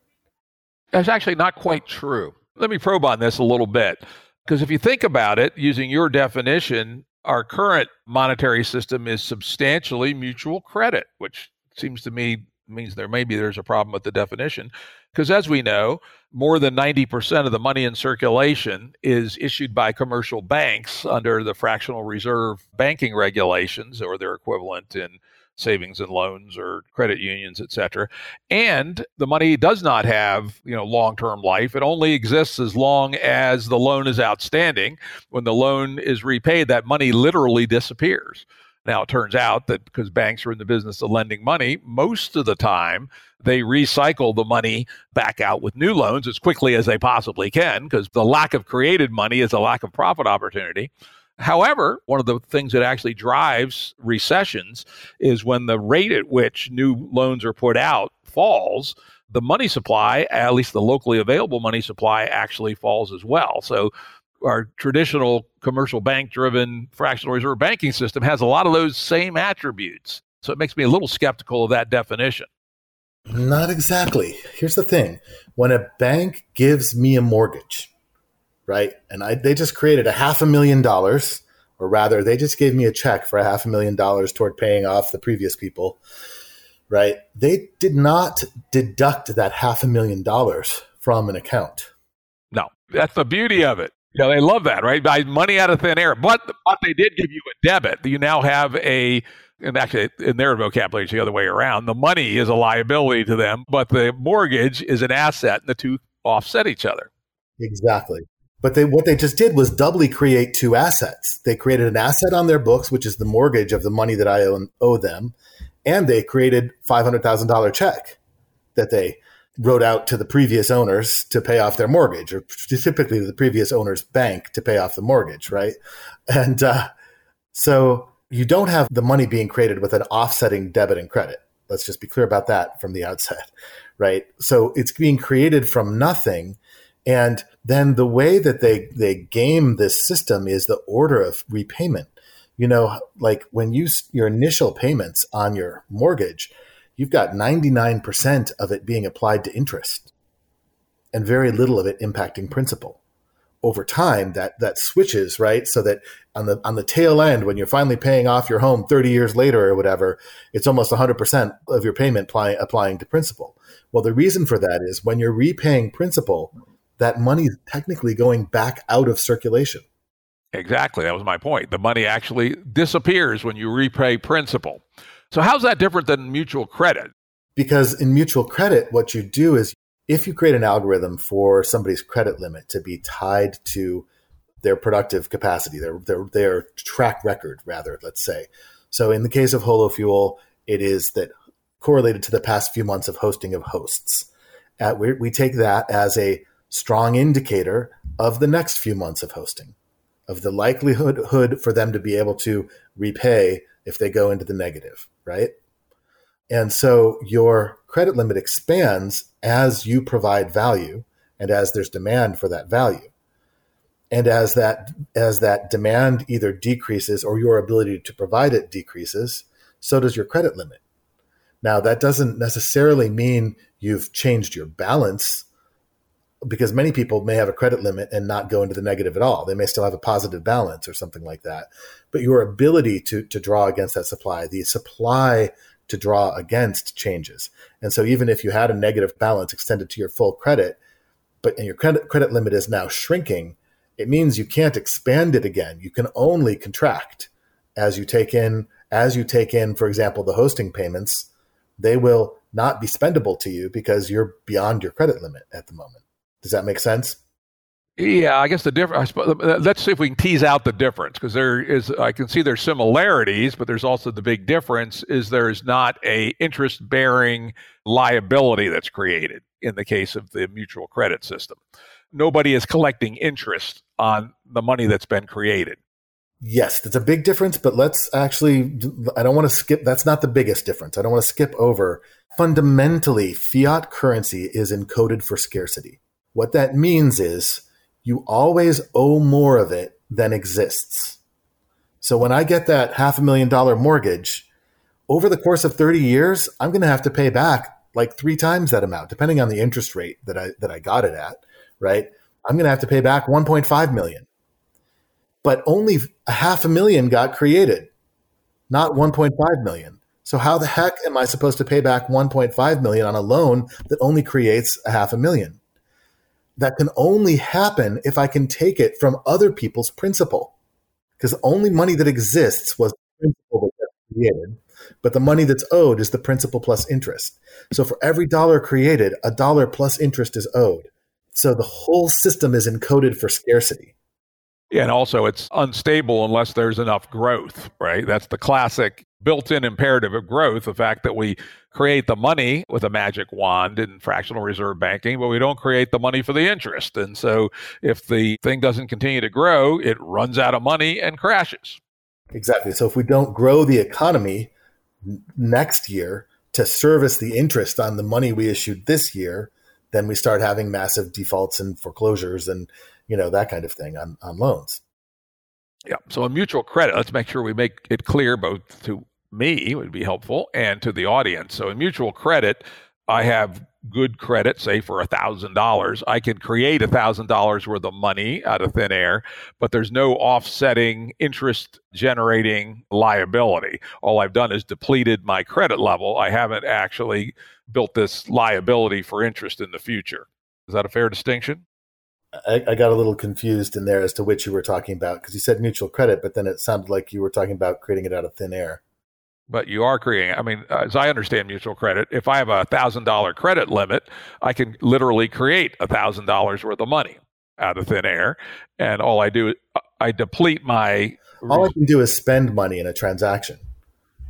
That's actually not quite true. Let me probe on this a little bit, because if you think about it, using your definition, our current monetary system is substantially mutual credit, which seems to me means there's a problem with the definition, because as we know, more than 90% of the money in circulation is issued by commercial banks under the fractional reserve banking regulations, or their equivalent in savings and loans or credit unions, et cetera. And the money does not have, long-term life. It only exists as long as the loan is outstanding. When the loan is repaid, that money literally disappears. Now, it turns out that because banks are in the business of lending money, most of the time they recycle the money back out with new loans as quickly as they possibly can, because the lack of created money is a lack of profit opportunity. However, one of the things that actually drives recessions is when the rate at which new loans are put out falls, the money supply, at least the locally available money supply, actually falls as well. So our traditional commercial bank-driven fractional reserve banking system has a lot of those same attributes. So it makes me a little skeptical of that definition. Not exactly. Here's the thing. When a bank gives me a mortgage, right? And they just created $500,000, or rather, they just gave me a check for $500,000 toward paying off the previous people, right? They did not deduct that $500,000 from an account. No, that's the beauty of it. They love that, right? By money out of thin air. But they did give you a debit. You now have and actually in their vocabulary, it's the other way around. The money is a liability to them, but the mortgage is an asset, and the two offset each other. Exactly. But what they just did was doubly create two assets. They created an asset on their books, which is the mortgage of the money that I owe them, and they created $500,000 check that they wrote out to the previous owners to pay off their mortgage, or typically the previous owner's bank to pay off the mortgage, right? And so you don't have the money being created with an offsetting debit and credit. Let's just be clear about that from the outset, right? So it's being created from nothing. And then the way that they game this system is the order of repayment. Like when your initial payments on your mortgage, you've got 99% of it being applied to interest and very little of it impacting principal. Over time, that switches, right? So that on the tail end, when you're finally paying off your home 30 years later or whatever, it's almost 100% of your payment applying to principal. Well, the reason for that is when you're repaying principal, that money is technically going back out of circulation. Exactly. That was my point. The money actually disappears when you repay principal. So how's that different than mutual credit? Because in mutual credit, what you do is if you create an algorithm for somebody's credit limit to be tied to their productive capacity, their track record, rather, let's say. So in the case of HoloFuel, it is that correlated to the past few months of hosting of hosts. We take that as a strong indicator of the next few months of hosting, of the likelihood for them to be able to repay if they go into the negative, right? And so your credit limit expands as you provide value and as there's demand for that value. And as that demand either decreases or your ability to provide it decreases, so does your credit limit. Now, that doesn't necessarily mean you've changed your balance, because many people may have a credit limit and not go into the negative at all. They may still have a positive balance or something like that. But your ability to draw against that supply, the supply to draw against, changes. And so even if you had a negative balance extended to your full credit, and your credit limit is now shrinking, it means you can't expand it again. You can only contract as you take in, for example, the hosting payments. They will not be spendable to you because you're beyond your credit limit at the moment. Does that make sense? Yeah, I guess the difference. Let's see if we can tease out the difference, because I can see there's similarities, but there's also the big difference is there is not a interest-bearing liability that's created in the case of the mutual credit system. Nobody is collecting interest on the money that's been created. Yes, that's a big difference, but that's not the biggest difference. I don't want to skip over. Fundamentally, fiat currency is encoded for scarcity. What that means is you always owe more of it than exists. So when I get that $500,000 mortgage, over the course of 30 years, I'm going to have to pay back like 3 times that amount, depending on the interest rate that I got it at, right? I'm going to have to pay back $1.5 million. But only $500,000 got created, not $1.5 million. So how the heck am I supposed to pay back $1.5 million on a loan that only creates $500,000? That can only happen if I can take it from other people's principal, because the only money that exists was the principal that got created, but the money that's owed is the principal plus interest. So for every dollar created, a dollar plus interest is owed. So the whole system is encoded for scarcity. Yeah, and also it's unstable unless there's enough growth, right? That's the classic built-in imperative of growth, the fact that we create the money with a magic wand in fractional reserve banking, but we don't create the money for the interest. And so if the thing doesn't continue to grow, it runs out of money and crashes. Exactly. So if we don't grow the economy next year to service the interest on the money we issued this year, then we start having massive defaults and foreclosures and, you know, that kind of thing on loans. Yeah. So on mutual credit, let's make sure we make it clear both to me, would be helpful, and to the audience. So in mutual credit, I have good credit, say for $1,000. I can create $1,000 worth of money out of thin air, but there's no offsetting interest generating liability. All I've done is depleted my credit level. I haven't actually built this liability for interest in the future. Is that a fair distinction? I got a little confused in there as to which you were talking about, because you said mutual credit, but then it sounded like you were talking about creating it out of thin air. But you are creating, I mean, as I understand mutual credit, if I have a $1,000 credit limit, I can literally create $1,000 worth of money out of thin air. And all I do, I deplete my... All I can do is spend money in a transaction,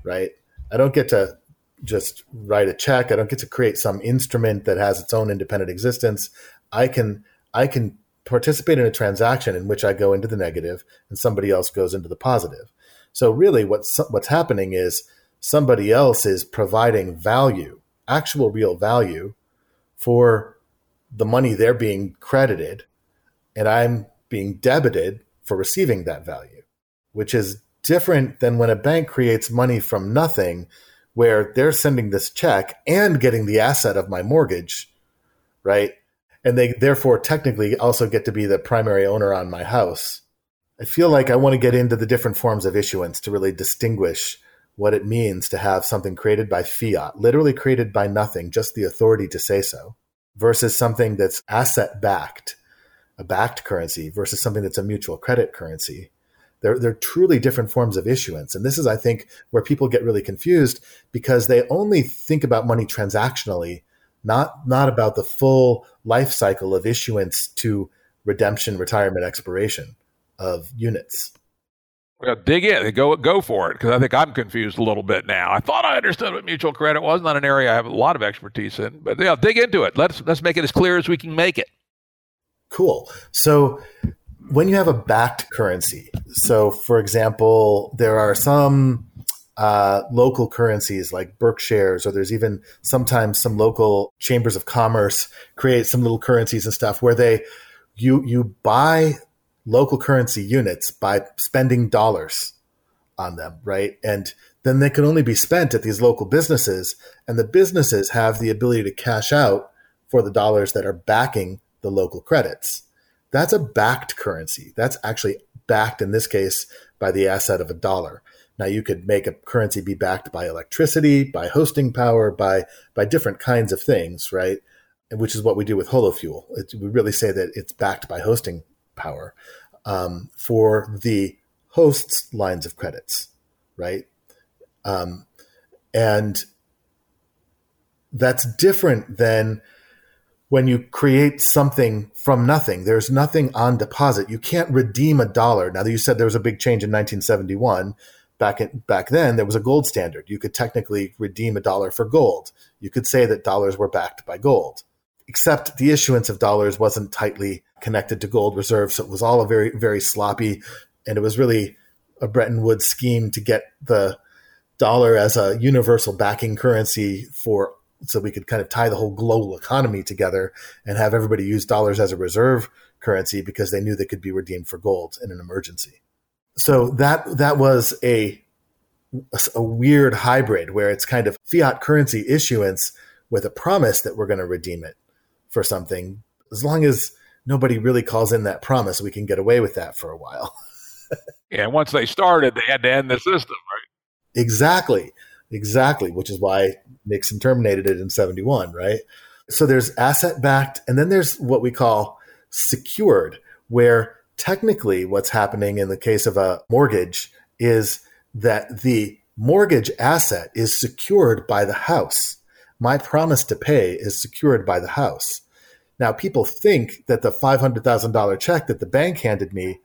right? I don't get to just write a check. I don't get to create some instrument that has its own independent existence. I can participate in a transaction in which I go into the negative and somebody else goes into the positive. So really what's happening is somebody else is providing value, actual real value, for the money they're being credited, and I'm being debited for receiving that value, which is different than when a bank creates money from nothing, where they're sending this check and getting the asset of my mortgage, right? And they therefore technically also get to be the primary owner on my house. I feel like I want to get into the different forms of issuance to really distinguish what it means to have something created by fiat, literally created by nothing, just the authority to say so, versus something that's asset-backed, a backed currency, versus something that's a mutual credit currency. They're truly different forms of issuance. And this is, I think, where people get really confused, because they only think about money transactionally, not about the full life cycle of issuance to redemption, retirement, expiration of units. Well, dig in, go for it, because I think I'm confused a little bit now. I thought I understood what mutual credit was, not an area I have a lot of expertise in, but yeah, dig into it. Let's make it as clear as we can make it. Cool. So when you have a backed currency, so for example, there are some local currencies like Berkshares, or there's even sometimes some local chambers of commerce create some little currencies and stuff where you buy local currency units by spending dollars on them, right? And then they can only be spent at these local businesses, and the businesses have the ability to cash out for the dollars that are backing the local credits. That's a backed currency. That's actually backed in this case by the asset of a dollar. Now, you could make a currency be backed by electricity, by hosting power, by different kinds of things, right? Which is what we do with HoloFuel. We really say that it's backed by hosting power for the host's lines of credits, right? And that's different than when you create something from nothing. There's nothing on deposit. You can't redeem a dollar. Now, you said there was a big change in 1971. Back then, there was a gold standard. You could technically redeem a dollar for gold. You could say that dollars were backed by gold, except the issuance of dollars wasn't tightly connected to gold reserves. So it was all a very, very sloppy, and it was really a Bretton Woods scheme to get the dollar as a universal backing currency so we could kind of tie the whole global economy together and have everybody use dollars as a reserve currency because they knew they could be redeemed for gold in an emergency. So that was a a weird hybrid where it's kind of fiat currency issuance with a promise that we're going to redeem it for something. As long as nobody really calls in that promise, we can get away with that for a while. Yeah, once they started, they had to end the system, right? Exactly, which is why Nixon terminated it in 71, right? So there's asset-backed, and then there's what we call secured, where technically what's happening in the case of a mortgage is that the mortgage asset is secured by the house. My promise to pay is secured by the house. Now, people think that the $500,000 check that the bank handed me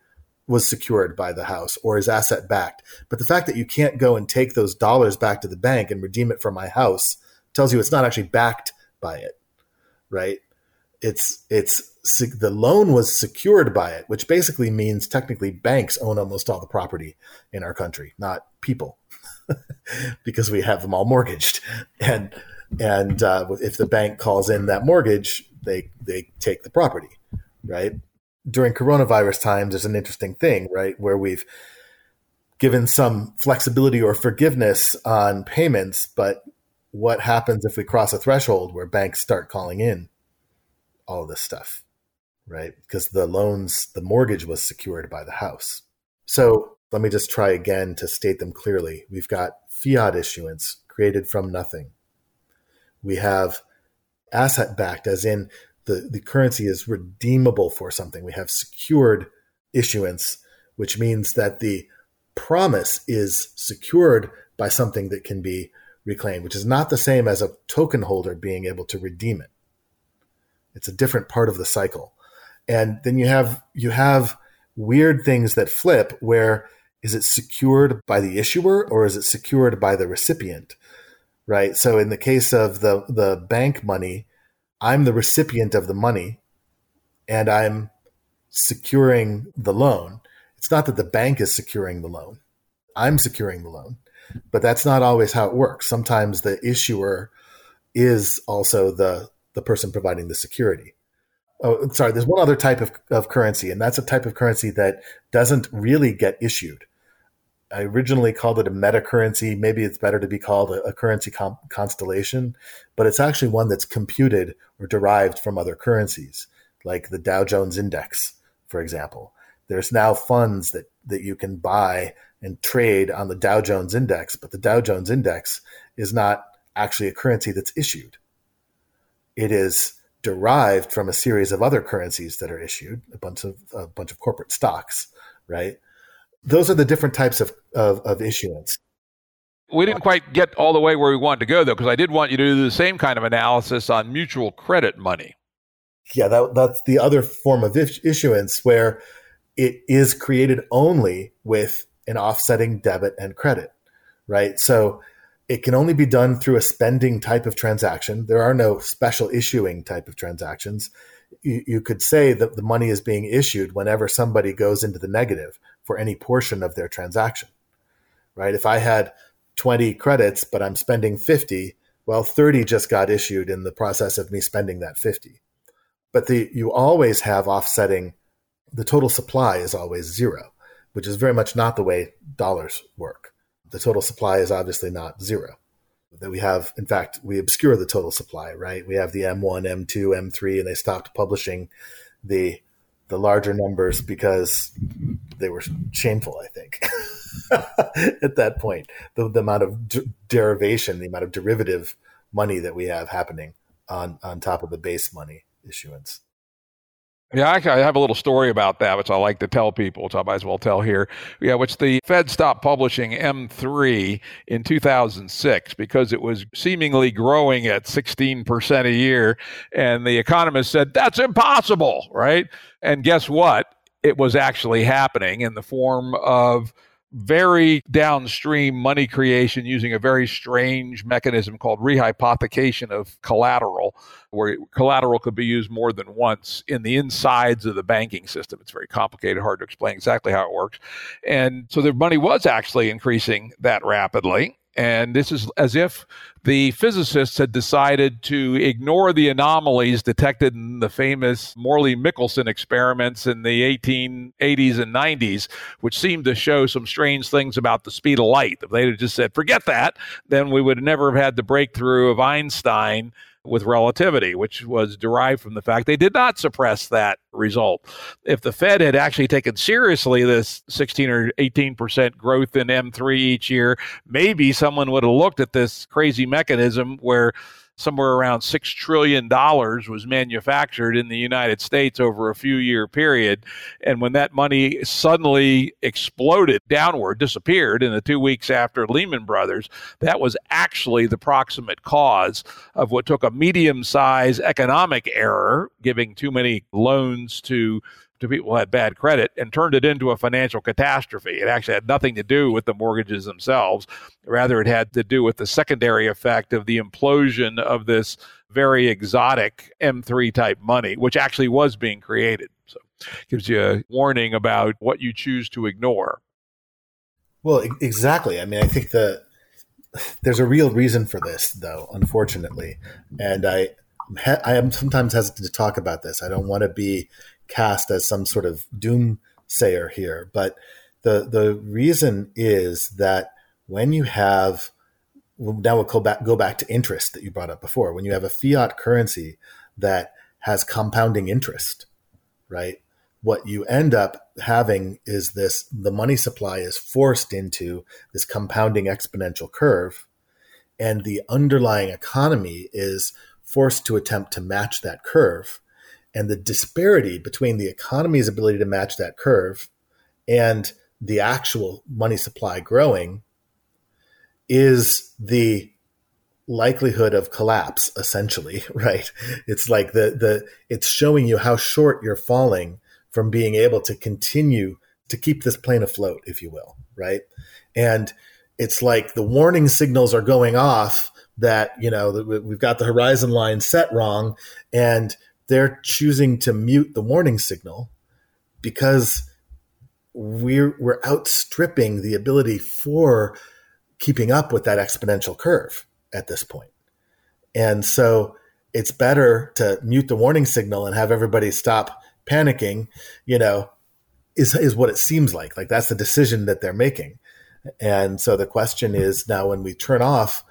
was secured by the house or is asset backed. But the fact that you can't go and take those dollars back to the bank and redeem it from my house tells you it's not actually backed by it, right? The loan was secured by it, which basically means technically banks own almost all the property in our country, not people, because we have them all mortgaged. And if the bank calls in that mortgage, they take the property, right? During coronavirus times, there's an interesting thing, right, where we've given some flexibility or forgiveness on payments, but what happens if we cross a threshold where banks start calling in all of this stuff, right? Because the mortgage was secured by the house. So let me just try again to state them clearly. We've got fiat issuance created from nothing. We have asset-backed, as in the currency is redeemable for something. We have secured issuance, which means that the promise is secured by something that can be reclaimed, which is not the same as a token holder being able to redeem it. It's a different part of the cycle. And then you have weird things that flip where is it secured by the issuer or is it secured by the recipient, right? So in the case of the bank money, I'm the recipient of the money and I'm securing the loan. It's not that the bank is securing the loan. I'm securing the loan, but that's not always how it works. Sometimes the issuer is also the person providing the security. Oh, sorry. There's one other type of currency, and that's a type of currency that doesn't really get issued. I originally called it a meta-currency. Maybe it's better to be called a currency constellation, but it's actually one that's computed or derived from other currencies, like the Dow Jones Index, for example. There's now funds that you can buy and trade on the Dow Jones Index, but the Dow Jones Index is not actually a currency that's issued. It is derived from a series of other currencies that are issued, a bunch of corporate stocks, right? Those are the different types of issuance. We didn't quite get all the way where we wanted to go, though, because I did want you to do the same kind of analysis on mutual credit money. Yeah, that's the other form of issuance where it is created only with an offsetting debit and credit, right? So it can only be done through a spending type of transaction. There are no special issuing type of transactions. You could say that the money is being issued whenever somebody goes into the negative for any portion of their transaction, right? If I had 20 credits, but I'm spending 50, well, 30 just got issued in the process of me spending that 50. But you always have offsetting, the total supply is always zero, which is very much not the way dollars work. The total supply is obviously not zero. That we have, in fact, we obscure the total supply, right? We have the M1, M2, M3, and they stopped publishing the larger numbers because they were shameful, I think, at that point. The amount of derivation, the amount of derivative money that we have happening on top of the base money issuance. Yeah, actually, I have a little story about that, which I like to tell people, which I might as well tell here. Yeah, which the Fed stopped publishing M3 in 2006 because it was seemingly growing at 16% a year. And the economists said, that's impossible, right? And guess what? It was actually happening in the form of very downstream money creation using a very strange mechanism called rehypothecation of collateral, where collateral could be used more than once in the insides of the banking system. It's very complicated, hard to explain exactly how it works. And so their money was actually increasing that rapidly. And this is as if the physicists had decided to ignore the anomalies detected in the famous Morley-Michelson experiments in the 1880s and 90s, which seemed to show some strange things about the speed of light. If they'd have just said, forget that, then we would never have had the breakthrough of Einstein with relativity, which was derived from the fact they did not suppress that result. If the Fed had actually taken seriously this 16 or 18% growth in M3 each year, maybe someone would have looked at this crazy mechanism where somewhere around $6 trillion was manufactured in the United States over a few year period. And when that money suddenly exploded downward, disappeared in the 2 weeks after Lehman Brothers, that was actually the proximate cause of what took a medium-sized economic error, giving too many loans to people who had bad credit, and turned it into a financial catastrophe. It actually had nothing to do with the mortgages themselves. Rather, it had to do with the secondary effect of the implosion of this very exotic M3 type money, which actually was being created. So it gives you a warning about what you choose to ignore. Well, exactly. I mean, I think there's a real reason for this, though, unfortunately. And I am sometimes hesitant to talk about this. I don't want to be cast as some sort of doomsayer here. But the reason is that when you have, now we'll go back to interest that you brought up before, when you have a fiat currency that has compounding interest, right? What you end up having is the money supply is forced into this compounding exponential curve, and the underlying economy is forced to attempt to match that curve. And the disparity between the economy's ability to match that curve and the actual money supply growing is the likelihood of collapse, essentially, right? It's like it's showing you how short you're falling from being able to continue to keep this plane afloat, if you will, right? And it's like the warning signals are going off that, you know, we've got the horizon line set wrong, and they're choosing to mute the warning signal because we're outstripping the ability for keeping up with that exponential curve at this point. And so it's better to mute the warning signal and have everybody stop panicking, you know, is what it seems like. Like that's the decision that they're making. And so the question is now when we turn off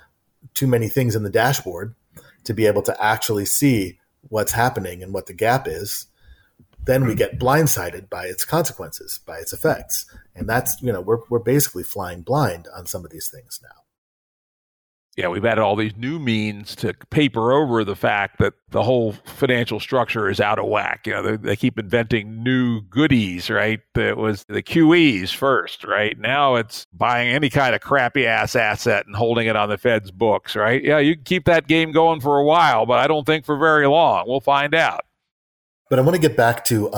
too many things in the dashboard to be able to actually see what's happening and what the gap is, then we get blindsided by its consequences, by its effects. And that's, you know, we're basically flying blind on some of these things now. Yeah, we've added all these new means to paper over the fact that the whole financial structure is out of whack. You know, they keep inventing new goodies, right? It was the QEs first, right? Now it's buying any kind of crappy ass asset and holding it on the Fed's books, right? Yeah, you can keep that game going for a while, but I don't think for very long. We'll find out. But I want to get back to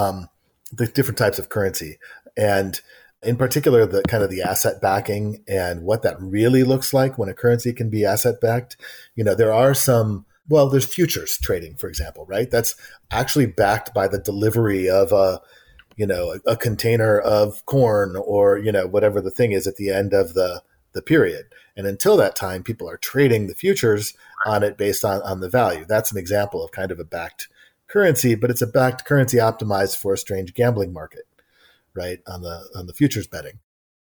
the different types of currency, and in particular, the kind of the asset backing and what that really looks like when a currency can be asset backed. You know, there's futures trading, for example, right? That's actually backed by the delivery of a container of corn or, you know, whatever the thing is at the end of the period. And until that time, people are trading the futures on it based on the value. That's an example of kind of a backed currency, but it's a backed currency optimized for a strange gambling market, right, on the futures betting.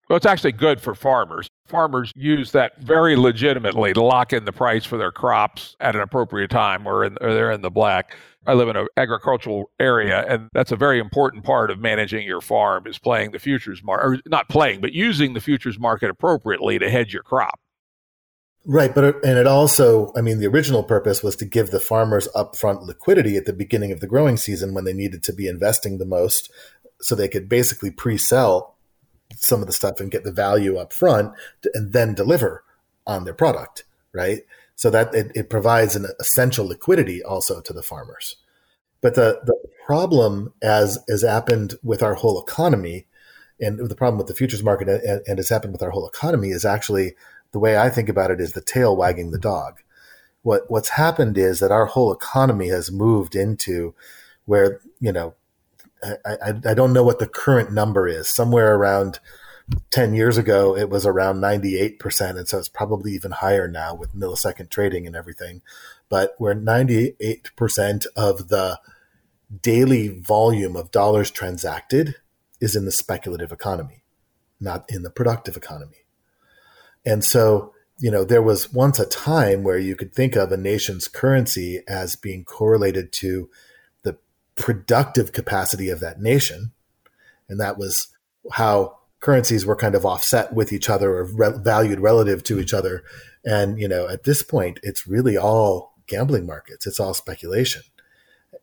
Well, it's actually good for farmers. Farmers use that very legitimately to lock in the price for their crops at an appropriate time or they're in the black. I live in an agricultural area, and that's a very important part of managing your farm is playing the futures market, or not playing, but using the futures market appropriately to hedge your crop. Right, and it also, I mean, the original purpose was to give the farmers upfront liquidity at the beginning of the growing season when they needed to be investing the most, so they could basically pre-sell some of the stuff and get the value up front and then deliver on their product, right? So that it provides an essential liquidity also to the farmers. But the problem, as has happened with our whole economy, and the problem with the futures market and has happened with our whole economy, is actually, the way I think about it, is the tail wagging the dog. What's happened is that our whole economy has moved into where, you know, I don't know what the current number is, somewhere around 10 years ago, it was around 98%. And so it's probably even higher now with millisecond trading and everything. But we're 98% of the daily volume of dollars transacted is in the speculative economy, not in the productive economy. And so, you know, there was once a time where you could think of a nation's currency as being correlated to the productive capacity of that nation. And that was how currencies were kind of offset with each other or valued relative to each other. And, you know, at this point, it's really all gambling markets. It's all speculation.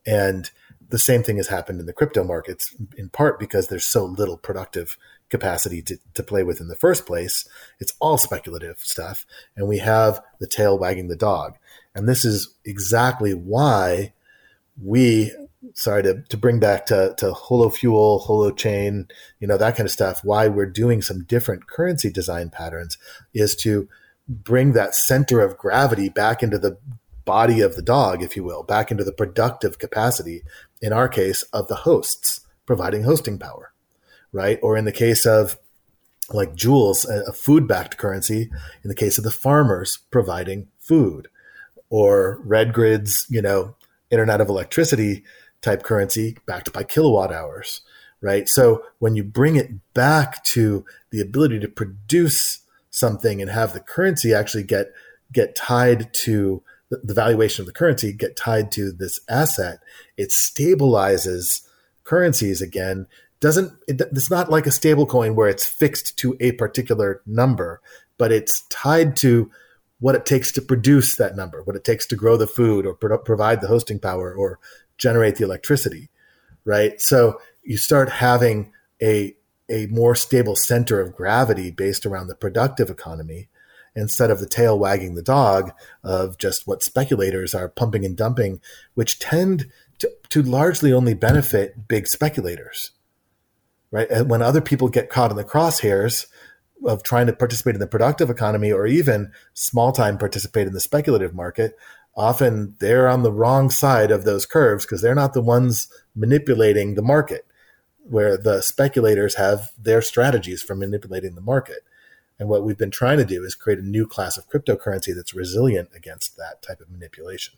And the same thing has happened in the crypto markets, in part because there's so little productive capacity to play with in the first place. It's all speculative stuff. And we have the tail wagging the dog. And this is exactly why we, sorry to bring back to HoloFuel, Holochain, you know, that kind of stuff, why we're doing some different currency design patterns is to bring that center of gravity back into the body of the dog, if you will, back into the productive capacity, in our case, of the hosts, providing hosting power, right? Or in the case of like joules, a food-backed currency, in the case of the farmers providing food, or Red Grid's, you know, Internet of Electricity type currency backed by kilowatt hours, right? So when you bring it back to the ability to produce something and have the currency actually get tied to the valuation of the currency, get tied to this asset, it stabilizes currencies again. It's not like a stable coin where it's fixed to a particular number, but it's tied to what it takes to produce that number, what it takes to grow the food or provide the hosting power or generate the electricity, right? So you start having a more stable center of gravity based around the productive economy instead of the tail wagging the dog of just what speculators are pumping and dumping, which tend to largely only benefit big speculators, right? And when other people get caught in the crosshairs of trying to participate in the productive economy or even small time participate in the speculative market, often they're on the wrong side of those curves because they're not the ones manipulating the market, where the speculators have their strategies for manipulating the market. And what we've been trying to do is create a new class of cryptocurrency that's resilient against that type of manipulation.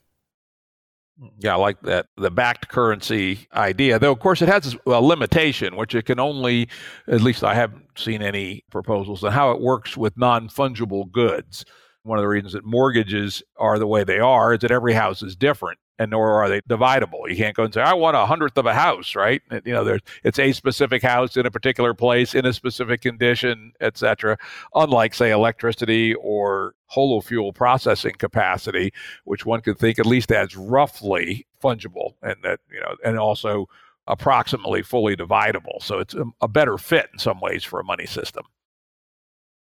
Yeah, I like that, the backed currency idea, though, of course, it has a limitation, which it can only, at least I haven't seen any proposals on how it works with non-fungible goods. One of the reasons that mortgages are the way they are is that every house is different, and nor are they dividable. You can't go and say, I want 100th of a house, right? You know, it's a specific house in a particular place, in a specific condition, et cetera. Unlike, say, electricity or holofuel processing capacity, which one could think at least as roughly fungible and that, you know, and also approximately fully dividable. So it's a better fit in some ways for a money system.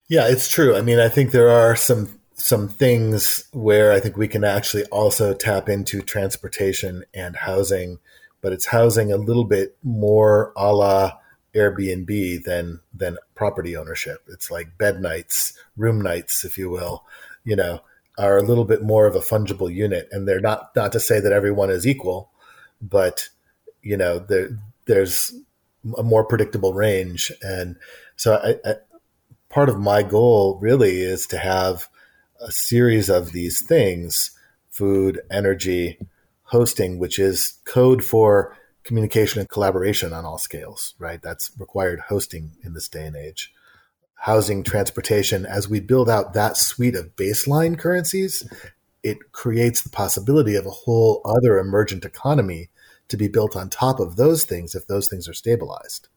Yeah, it's true. I mean, I think there are some things where I think we can actually also tap into transportation and housing, but it's housing a little bit more a la Airbnb than property ownership. It's like bed nights, room nights, if you will, you know, are a little bit more of a fungible unit. And they're not to say that everyone is equal, but, you know, there's a more predictable range. And so I part of my goal really is to have a series of these things, food, energy, hosting, which is code for communication and collaboration on all scales, right? That's required hosting in this day and age. Housing, transportation, as we build out that suite of baseline currencies, it creates the possibility of a whole other emergent economy to be built on top of those things if those things are stabilized.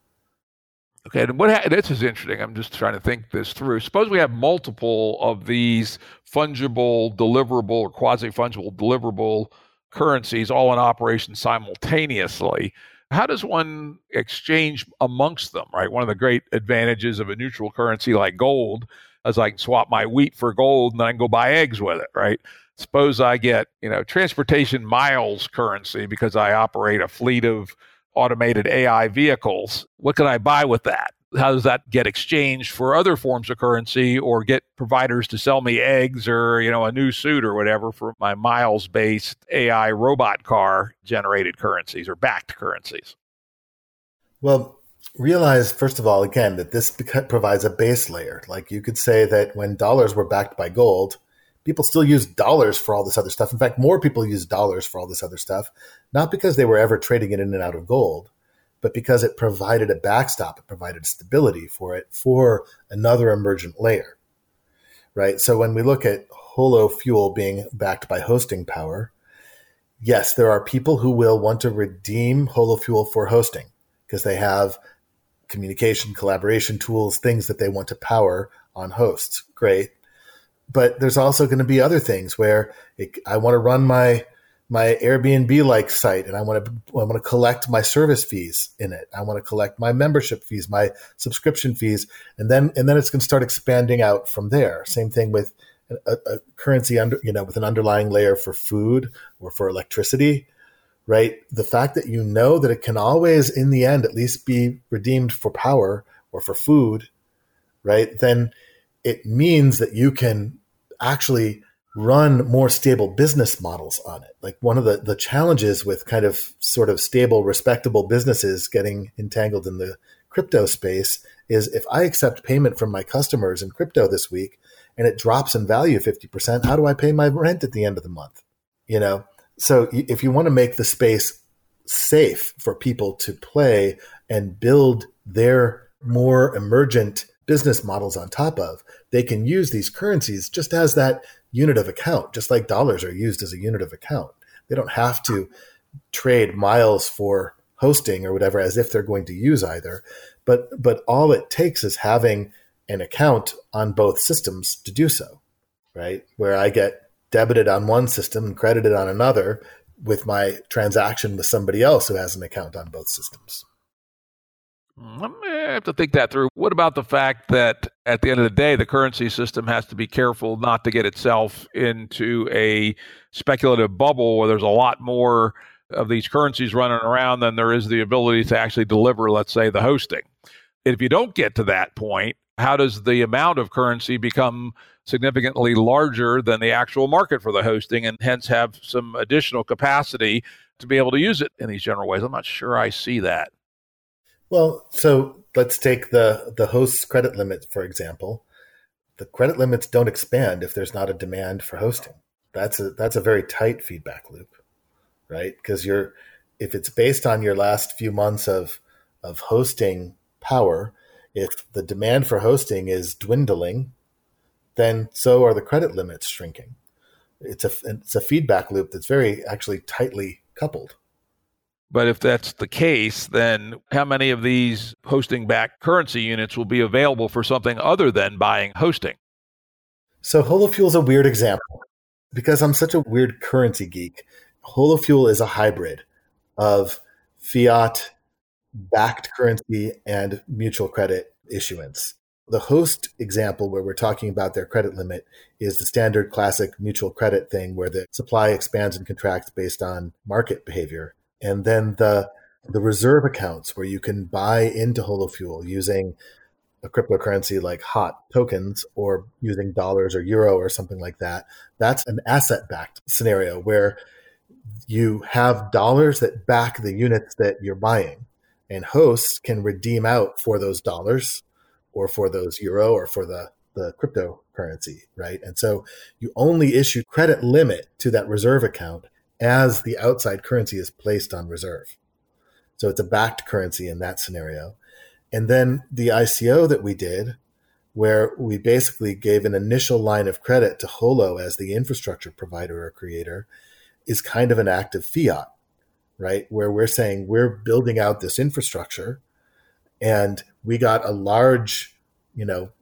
Okay, and this is interesting. I'm just trying to think this through. Suppose we have multiple of these fungible, deliverable, or quasi-fungible, deliverable currencies all in operation simultaneously. How does one exchange amongst them, right? One of the great advantages of a neutral currency like gold is I can swap my wheat for gold and then I can go buy eggs with it, right? Suppose I get, you know, transportation miles currency because I operate a fleet of automated AI vehicles. What can I buy with that? How does that get exchanged for other forms of currency or get providers to sell me eggs or, you know, a new suit or whatever for my miles-based AI robot car generated currencies or backed currencies? Well, realize, first of all, again, that this provides a base layer. Like you could say that when dollars were backed by gold, people still use dollars for all this other stuff. In fact, more people use dollars for all this other stuff, not because they were ever trading it in and out of gold, but because it provided a backstop, it provided stability for it for another emergent layer, right? So when we look at HoloFuel being backed by hosting power, yes, there are people who will want to redeem HoloFuel for hosting because they have communication, collaboration tools, things that they want to power on hosts. Great. But there's also going to be other things where I want to run my Airbnb-like site, and I want to collect my service fees in it. I want to collect my membership fees, my subscription fees, and then it's going to start expanding out from there. Same thing with a currency with an underlying layer for food or for electricity, right? The fact that you know that it can always, in the end, at least be redeemed for power or for food, right? Then it means that you can actually run more stable business models on it. Like one of the challenges with kind of sort of stable, respectable businesses getting entangled in the crypto space is if I accept payment from my customers in crypto this week and it drops in value 50%, how do I pay my rent at the end of the month? You know, so if you want to make the space safe for people to play and build their more emergent business models on top of, they can use these currencies just as that unit of account, just like dollars are used as a unit of account. They don't have to trade miles for hosting or whatever as if they're going to use either. But all it takes is having an account on both systems to do so, right? Where I get debited on one system and credited on another with my transaction with somebody else who has an account on both systems. I have to think that through. What about the fact that at the end of the day, the currency system has to be careful not to get itself into a speculative bubble where there's a lot more of these currencies running around than there is the ability to actually deliver, let's say, the hosting? If you don't get to that point, how does the amount of currency become significantly larger than the actual market for the hosting and hence have some additional capacity to be able to use it in these general ways? I'm not sure I see that. Well, so let's take the host's credit limit, for example. The credit limits don't expand if there's not a demand for hosting. That's a very tight feedback loop, right? Because if it's based on your last few months of hosting power, if the demand for hosting is dwindling, then so are the credit limits shrinking. It's a feedback loop that's very actually tightly coupled. But if that's the case, then how many of these hosting-backed currency units will be available for something other than buying hosting? So HoloFuel is a weird example because I'm such a weird currency geek. HoloFuel is a hybrid of fiat-backed currency and mutual credit issuance. The host example where we're talking about their credit limit is the standard classic mutual credit thing where the supply expands and contracts based on market behavior. And then the reserve accounts where you can buy into HoloFuel using a cryptocurrency like HOT tokens or using dollars or euro or something like that. That's an asset-backed scenario where you have dollars that back the units that you're buying, and hosts can redeem out for those dollars or for those euro or for the cryptocurrency, right? And so you only issue credit limit to that reserve account as the outside currency is placed on reserve. So it's a backed currency in that scenario. And then the ICO that we did, where we basically gave an initial line of credit to Holo as the infrastructure provider or creator, is kind of an act of fiat, right? Where we're saying we're building out this infrastructure and we got a large,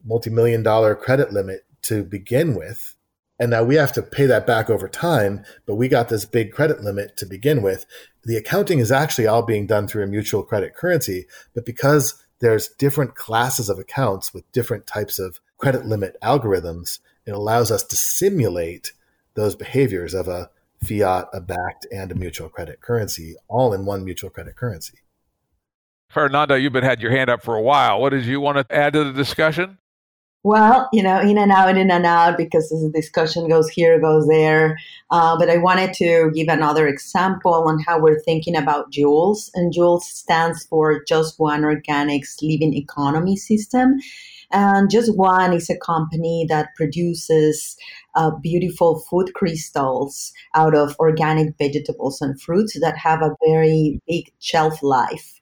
multi-million dollar credit limit to begin with. And now we have to pay that back over time, but we got this big credit limit to begin with. The accounting is actually all being done through a mutual credit currency, but because there's different classes of accounts with different types of credit limit algorithms, it allows us to simulate those behaviors of a fiat, a backed, and a mutual credit currency, all in one mutual credit currency. Ferananda, you've had your hand up for a while. What did you want to add to the discussion? Well, you know, in and out, because the discussion goes here, goes there. But I wanted to give another example on how we're thinking about JUOLS. And JUOLS stands for Just One Organics Living Economy System. And Just One is a company that produces beautiful food crystals out of organic vegetables and fruits that have a very big shelf life.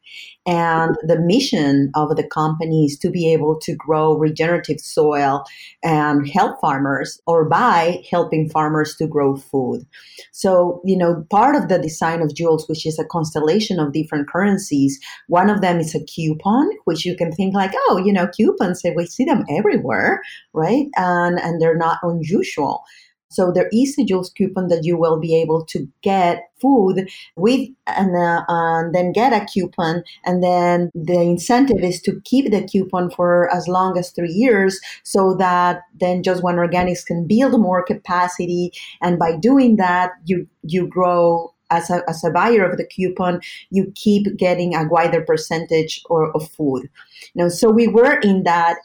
And the mission of the company is to be able to grow regenerative soil and help farmers, or by helping farmers to grow food. So, you know, part of the design of JUOLS, which is a constellation of different currencies, one of them is a coupon, which you can think like, oh, you know, coupons, we see them everywhere, right? And they're not unusual. So there is a JUOLS coupon that you will be able to get food with, and then get a coupon. And then the incentive is to keep the coupon for as long as 3 years, so that then Just One Organics can build more capacity. And by doing that, you grow. As a buyer of the coupon, you keep getting a wider percentage of food. Now, so we were in that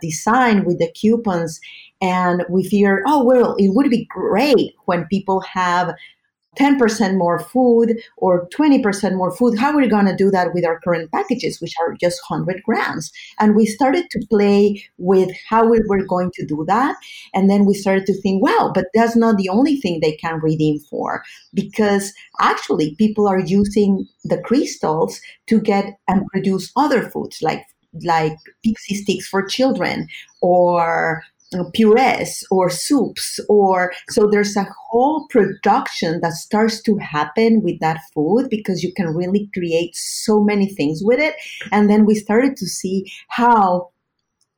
design with the coupons, and we feared, oh, well, it would be great when people have 10% more food or 20% more food. How are we going to do that with our current packages, which are just 100 grams? And we started to play with how we were going to do that. And then we started to think, wow, but that's not the only thing they can redeem for, because actually people are using the crystals to get and produce other foods like pixie sticks for children, or purees or soups, or so there's a whole production that starts to happen with that food, because you can really create so many things with it. And then we started to see how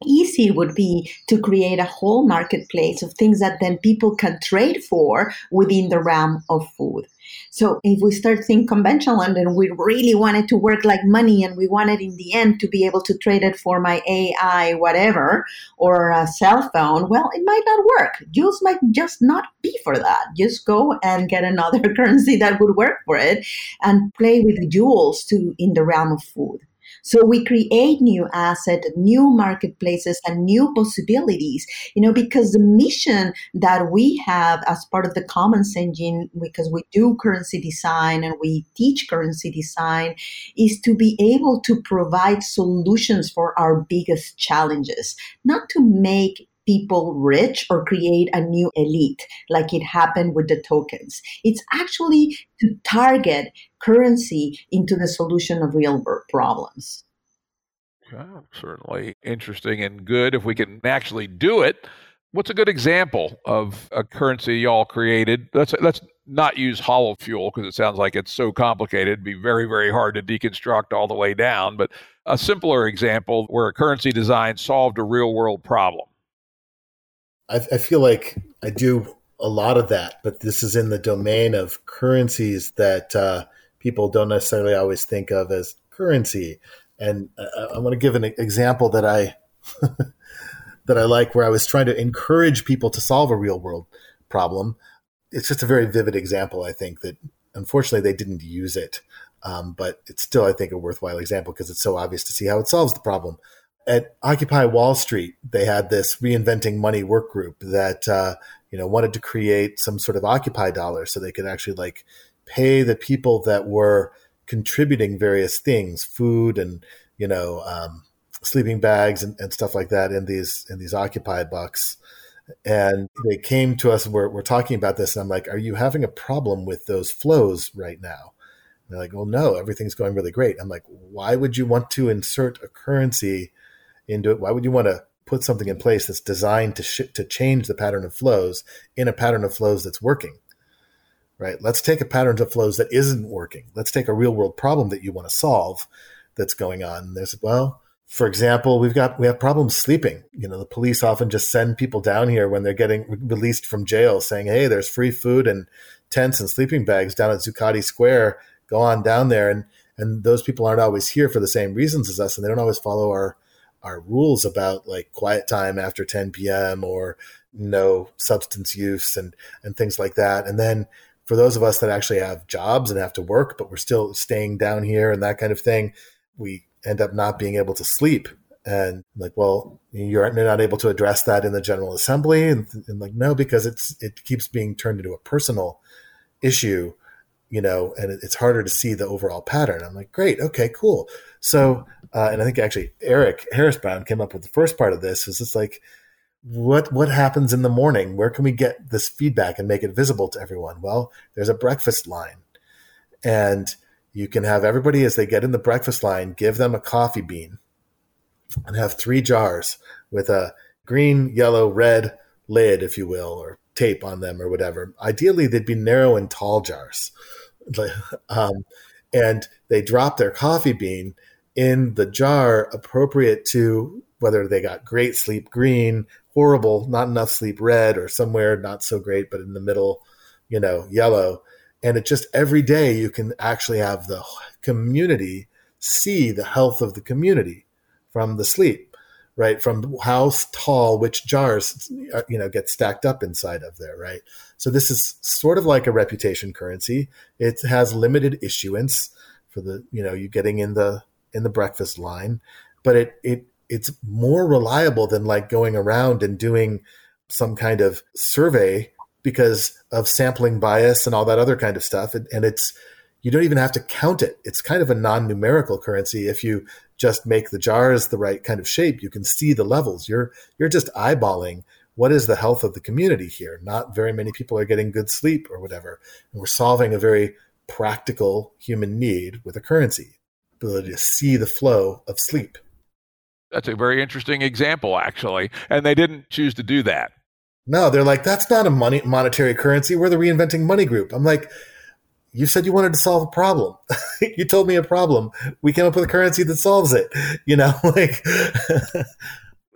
easy it would be to create a whole marketplace of things that then people can trade for within the realm of food. So if we start thinking conventional, and then we really wanted to work like money, and we wanted in the end to be able to trade it for my AI, whatever, or a cell phone, well, it might not work. JUOLS might just not be for that. Just go and get another currency that would work for it, and play with JUOLS too in the realm of food. So we create new assets, new marketplaces, and new possibilities, you know, because the mission that we have as part of the Commons Engine, because we do currency design and we teach currency design, is to be able to provide solutions for our biggest challenges, not to make people rich or create a new elite like it happened with the tokens. It's actually to target currency into the solution of real problems. Oh, certainly interesting and good if we can actually do it. What's a good example of a currency y'all created? Let's not use HoloFuel, because it sounds like it's so complicated. It'd be very, very hard to deconstruct all the way down. But a simpler example where a currency design solved a real world problem. I feel like I do a lot of that, but this is in the domain of currencies that people don't necessarily always think of as currency. And I want to give an example that I that I like, where I was trying to encourage people to solve a real world problem. It's just a very vivid example, I think, that unfortunately they didn't use it. But it's still, I think, a worthwhile example, because it's so obvious to see how it solves the problem. At Occupy Wall Street, they had this reinventing money work group that wanted to create some sort of Occupy dollar, so they could actually like pay the people that were contributing various things, food and sleeping bags and stuff like that in these Occupy bucks. And they came to us, and we're talking about this, and I'm like, "Are you having a problem with those flows right now?" And they're like, "Well, no, everything's going really great." I'm like, "Why would you want to insert a currency into it? Why would you want to put something in place that's designed to change the pattern of flows in a pattern of flows that's working, right? Let's take a pattern of flows that isn't working. Let's take a real world problem that you want to solve that's going on." And there's, well, for example, we have problems sleeping. You know, the police often just send people down here when they're getting released from jail, saying, "Hey, there's free food and tents and sleeping bags down at Zuccotti Square. Go on down there." And those people aren't always here for the same reasons as us, and they don't always follow our rules about like quiet time after 10 p.m. or no substance use and things like that. And then for those of us that actually have jobs and have to work, but we're still staying down here and that kind of thing, we end up not being able to sleep And like, well, you're not able to address that in the General Assembly. And like, no, because it keeps being turned into a personal issue, you know, and it's harder to see the overall pattern. I'm like, great. Okay, cool. So, and I think actually Eric Harris Brown came up with the first part of this, is just like, what happens in the morning? Where can we get this feedback and make it visible to everyone? Well, there's a breakfast line, and you can have everybody, as they get in the breakfast line, give them a coffee bean and have 3 jars with a green, yellow, red lid, if you will, or tape on them or whatever. Ideally, they'd be narrow and tall jars. And they drop their coffee bean in the jar appropriate to whether they got great sleep, green, horrible, not enough sleep, red, or somewhere not so great, but in the middle, you know, yellow. And it just, every day you can actually have the community see the health of the community from the sleep, right? From how tall, which jars, you know, get stacked up inside of there, right? So this is sort of like a reputation currency. It has limited issuance for the, you know, you getting in the breakfast line, but it's more reliable than like going around and doing some kind of survey because of sampling bias and all that other kind of stuff. And it's, you don't even have to count it. It's kind of a non-numerical currency. If you just make the jars the right kind of shape, you can see the levels. You're just eyeballing what is the health of the community here. Not very many people are getting good sleep or whatever. And we're solving a very practical human need with a currency, the ability to see the flow of sleep. That's a very interesting example, actually. And they didn't choose to do that. No, they're like, that's not a monetary currency. We're the Reinventing Money Group. I'm like, you said you wanted to solve a problem. You told me a problem. We came up with a currency that solves it. You know, like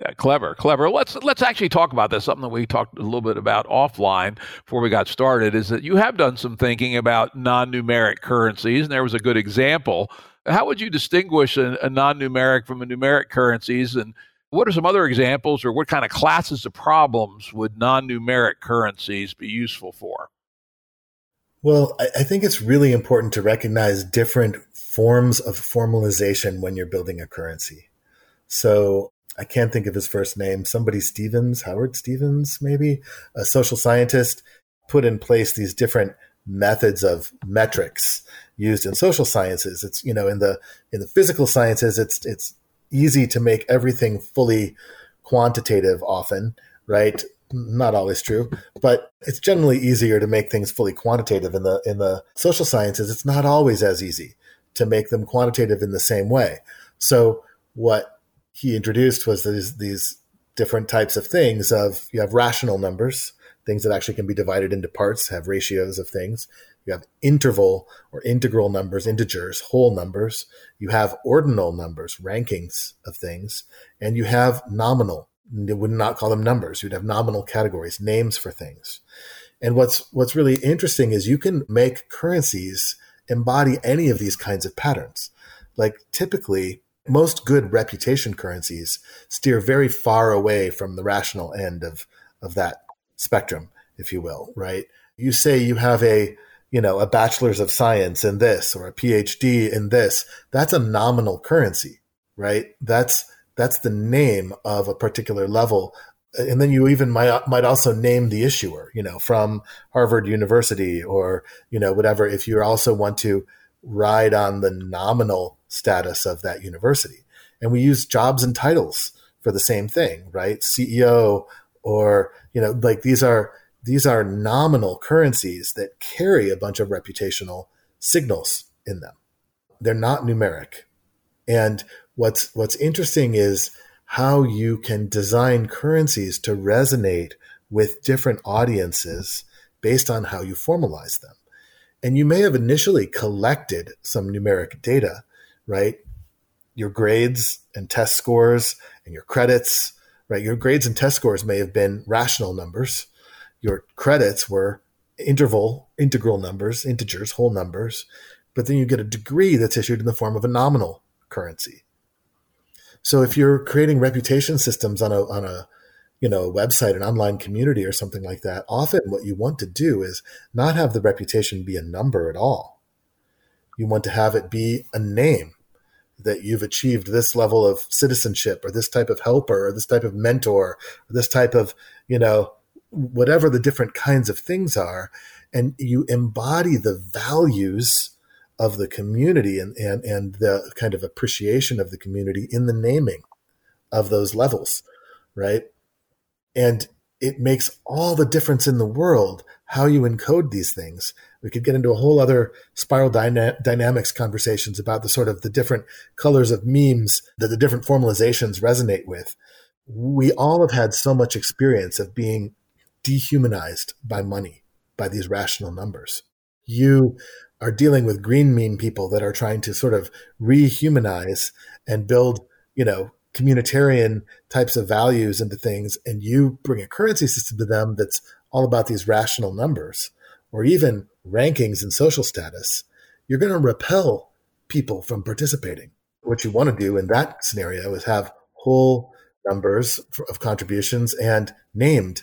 yeah, clever. Let's actually talk about this. Something that we talked a little bit about offline before we got started is that you have done some thinking about non-numeric currencies, and there was a good example. How would you distinguish a non-numeric from a numeric currencies, and what are some other examples, or what kind of classes of problems would non-numeric currencies be useful for? Well, I think it's really important to recognize different forms of formalization when you're building a currency. So I can't think of his first name. Howard Stevens, maybe, a social scientist, put in place these different methods of metrics used in social sciences. It's, you know, in the physical sciences, it's easy to make everything fully quantitative often, right? Not always true, but it's generally easier to make things fully quantitative. In the social sciences, it's not always as easy to make them quantitative in the same way. So what he introduced was these different types of things. Of you have rational numbers, things that actually can be divided into parts, have ratios of things. You have interval or integral numbers, integers, whole numbers. You have ordinal numbers, rankings of things, and you have nominal. They would not call them numbers. You'd have nominal categories, names for things. And what's really interesting is you can make currencies embody any of these kinds of patterns. Like typically, most good reputation currencies steer very far away from the rational end of that spectrum, if you will, right? You say you have a bachelor's of science in this or a PhD in this. That's a nominal currency, right? That's the name of a particular level. And then you even might also name the issuer, you know, from Harvard University or, you know, whatever, if you also want to ride on the nominal status of that university. And we use jobs and titles for the same thing, right? CEO or, you know, like these are nominal currencies that carry a bunch of reputational signals in them. They're not numeric. And what's interesting is how you can design currencies to resonate with different audiences based on how you formalize them. And you may have initially collected some numeric data, right? Your grades and test scores and your credits, right? Your grades and test scores may have been rational numbers. Your credits were integral numbers, integers, whole numbers. But then you get a degree that's issued in the form of a nominal currency. So if you're creating reputation systems on a you know, a website, an online community or something like that, often what you want to do is not have the reputation be a number at all. You want to have it be a name. that you've achieved this level of citizenship or this type of helper or this type of mentor, or this type of, you know, whatever the different kinds of things are. And you embody the values of the community and the kind of appreciation of the community in the naming of those levels, right? And it makes all the difference in the world how you encode these things. We could get into a whole other spiral dynamics conversations about the sort of the different colors of memes that the different formalizations resonate with. We all have had so much experience of being dehumanized by money, by these rational numbers. You are dealing with green meme people that are trying to sort of rehumanize and build, you know, communitarian types of values into things, and you bring a currency system to them that's all about these rational numbers or even rankings and social status. You're going to repel people from participating. What you want to do in that scenario is have whole numbers of contributions and named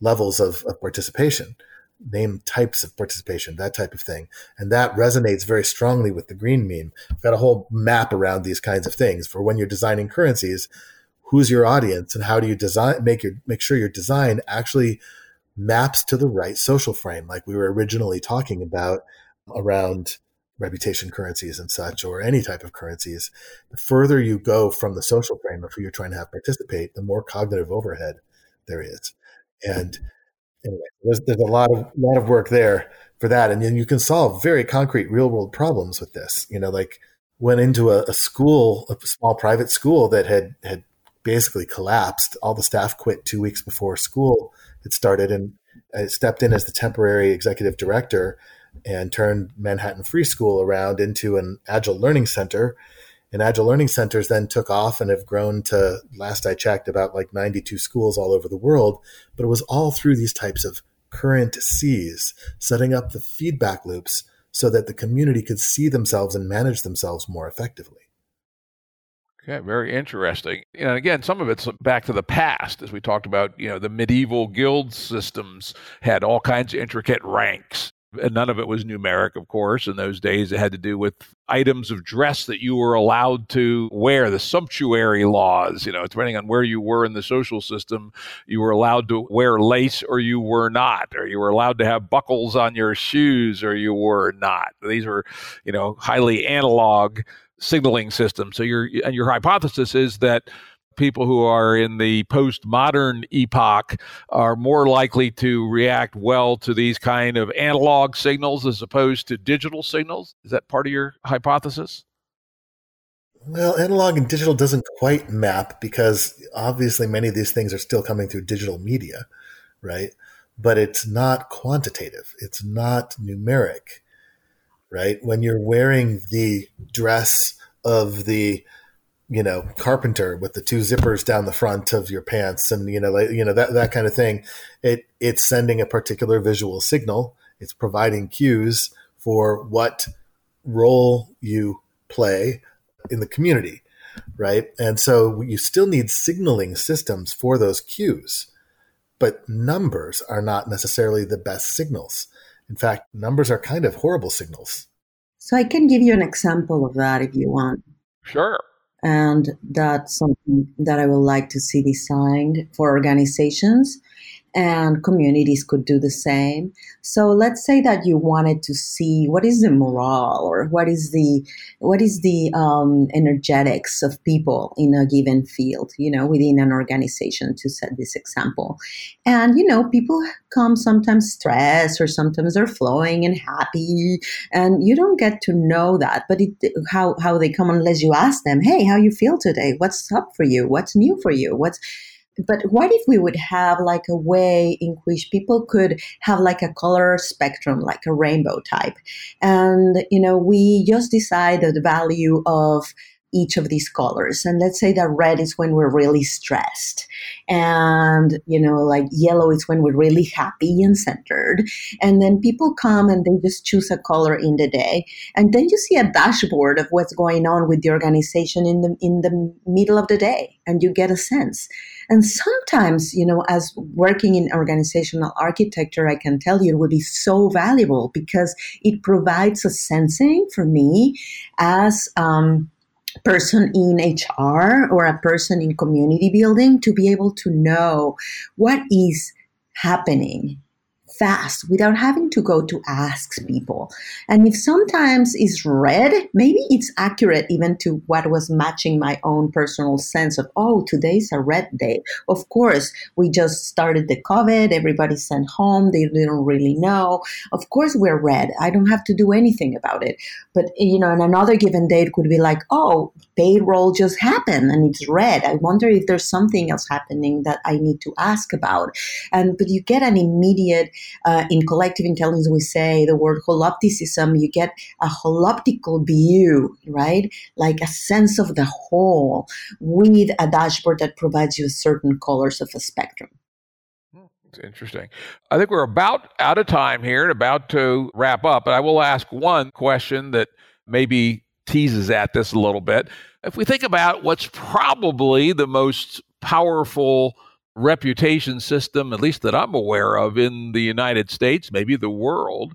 levels of participation, named types of participation, that type of thing. And that resonates very strongly with the green meme. I've got a whole map around these kinds of things for when you're designing currencies. Who's your audience, and how do you design, make sure your design actually maps to the right social frame, like we were originally talking about around reputation currencies and such, or any type of currencies. The further you go from the social frame of who you're trying to have participate, the more cognitive overhead there is. And anyway, there's a lot of work there for that. And then you can solve very concrete real world problems with this. You know, like went into a school, a small private school that had basically collapsed. All the staff quit 2 weeks before school had started. And I stepped in as the temporary executive director and turned Manhattan Free School around into an agile learning center. And agile learning centers then took off and have grown to, last I checked, about like 92 schools all over the world. But it was all through these types of currencies, setting up the feedback loops so that the community could see themselves and manage themselves more effectively. Okay, very interesting. And again, some of it's back to the past, as we talked about, you know, the medieval guild systems had all kinds of intricate ranks. And none of it was numeric, of course. In those days, it had to do with items of dress that you were allowed to wear, the sumptuary laws. You know, depending on where you were in the social system, you were allowed to wear lace or you were not, or you were allowed to have buckles on your shoes or you were not. These were, you know, highly analog signaling systems. So your hypothesis is that people who are in the postmodern epoch are more likely to react well to these kind of analog signals as opposed to digital signals. Is that part of your hypothesis? Well, analog and digital doesn't quite map because obviously many of these things are still coming through digital media, right? But it's not quantitative. It's not numeric, right? When you're wearing the dress of the, you know, carpenter with the two zippers down the front of your pants and, you know, like, you know, that kind of thing, it's sending a particular visual signal. It's providing cues for what role you play in the community, right? And so you still need signaling systems for those cues, but numbers are not necessarily the best signals. In fact, numbers are kind of horrible signals. So I can give you an example of that if you want. Sure. And that's something that I would like to see designed for organizations, and communities could do the same. So let's say that you wanted to see what is the morale or what is the energetics of people in a given field, you know, within an organization, to set this example. And, you know, people come sometimes stressed or sometimes they're flowing and happy, and you don't get to know that, but how they come unless you ask them, hey, how you feel today? What's up for you? What's new for you? But what if we would have like a way in which people could have like a color spectrum, like a rainbow type? And, you know, we just decide the value of each of these colors. And let's say that red is when we're really stressed. And, you know, like yellow is when we're really happy and centered. And then people come and they just choose a color in the day. And then you see a dashboard of what's going on with the organization in the middle of the day. And you get a sense. And sometimes, you know, as working in organizational architecture, I can tell you it would be so valuable because it provides a sensing for me as person in HR or a person in community building to be able to know what is happening fast without having to go to ask people. And if sometimes it's read, maybe it's accurate even to what was matching my own personal sense of, oh, today's a red day. Of course, we just started the COVID, everybody's sent home, they didn't really know. Of course we're red, I don't have to do anything about it. But, you know, on another given day, it could be like, oh, payroll just happened and it's red. I wonder if there's something else happening that I need to ask about. But you get an immediate, in collective intelligence, we say the word holopticism, you get a holoptical view, right? Like a sense of the whole with a dashboard that provides you certain colors of a spectrum. It's interesting. I think we're about out of time here and about to wrap up. But I will ask one question that maybe teases at this a little bit. If we think about what's probably the most powerful reputation system, at least that I'm aware of in the United States, maybe the world,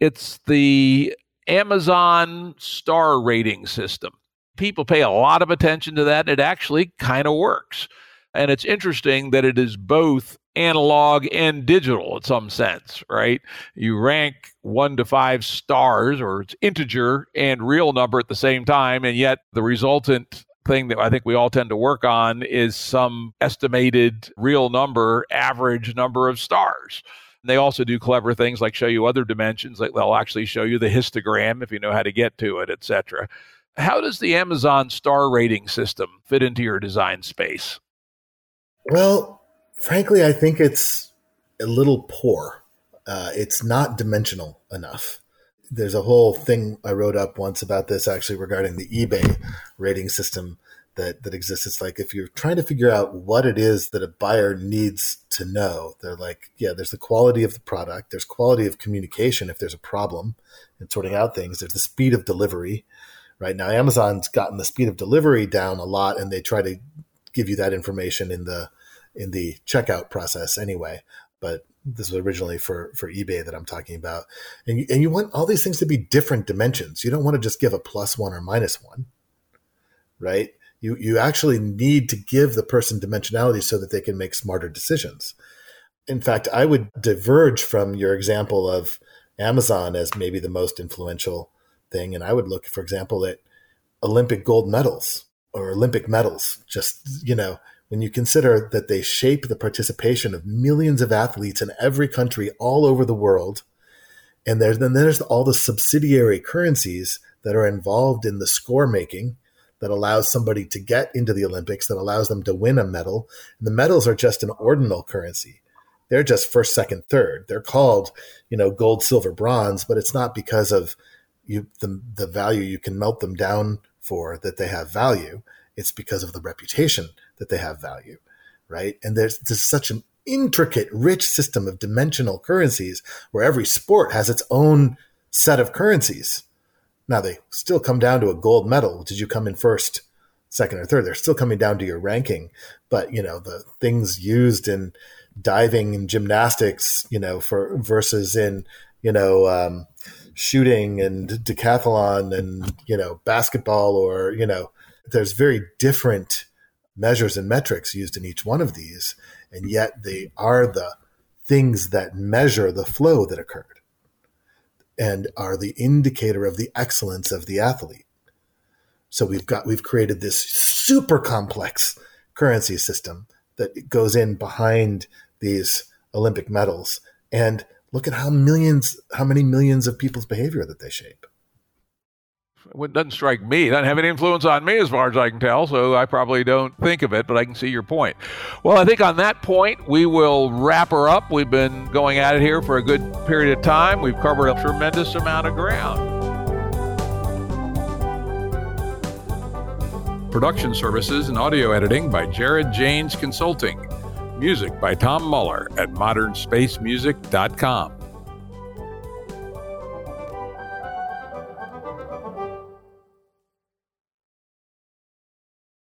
it's the Amazon star rating system. People pay a lot of attention to that. It actually kind of works. And it's interesting that it is both analog and digital in some sense, right? You rank 1 to 5 stars, or it's integer and real number at the same time, and yet the resultant thing that I think we all tend to work on is some estimated real number, average number of stars. And they also do clever things like show you other dimensions, like they'll actually show you the histogram if you know how to get to it, etc. How does the Amazon star rating system fit into your design space? Well, frankly, I think it's a little poor. It's not dimensional enough. There's a whole thing I wrote up once about this, actually, regarding the eBay rating system that exists. It's like, if you're trying to figure out what it is that a buyer needs to know, they're like, yeah, there's the quality of the product, there's quality of communication if there's a problem and sorting out things, there's the speed of delivery. Right now, Amazon's gotten the speed of delivery down a lot, and they try to give you that information in the checkout process anyway. But this was originally for eBay that I'm talking about. And you want all these things to be different dimensions. You don't want to just give a +1 or -1, right? You actually need to give the person dimensionality so that they can make smarter decisions. In fact, I would diverge from your example of Amazon as maybe the most influential thing. And I would look, for example, at Olympic gold medals or Olympic medals, just, when you consider that they shape the participation of millions of athletes in every country all over the world, and then there's all the subsidiary currencies that are involved in the score making that allows somebody to get into the Olympics, that allows them to win a medal. And the medals are just an ordinal currency. They're just first, second, third. They're called, gold, silver, bronze, but it's not because of the value you can melt them down for that they have value. It's because of the reputation that they have value, right? And there's such an intricate, rich system of dimensional currencies where every sport has its own set of currencies. Now, they still come down to a gold medal. Did you come in first, second, or third? They're still coming down to your ranking. But, the things used in diving and gymnastics, versus in, shooting and decathlon and, basketball or, there's very different measures and metrics used in each one of these, and yet they are the things that measure the flow that occurred and are the indicator of the excellence of the athlete. So we've created this super complex currency system that goes in behind these Olympic medals, and look at how many millions of people's behavior that they shape. It doesn't strike me. It doesn't have any influence on me as far as I can tell, so I probably don't think of it, but I can see your point. Well, I think on that point, we will wrap her up. We've been going at it here for a good period of time. We've covered a tremendous amount of ground. Production services and audio editing by Jared Janes Consulting. Music by Tom Muller at modernspacemusic.com.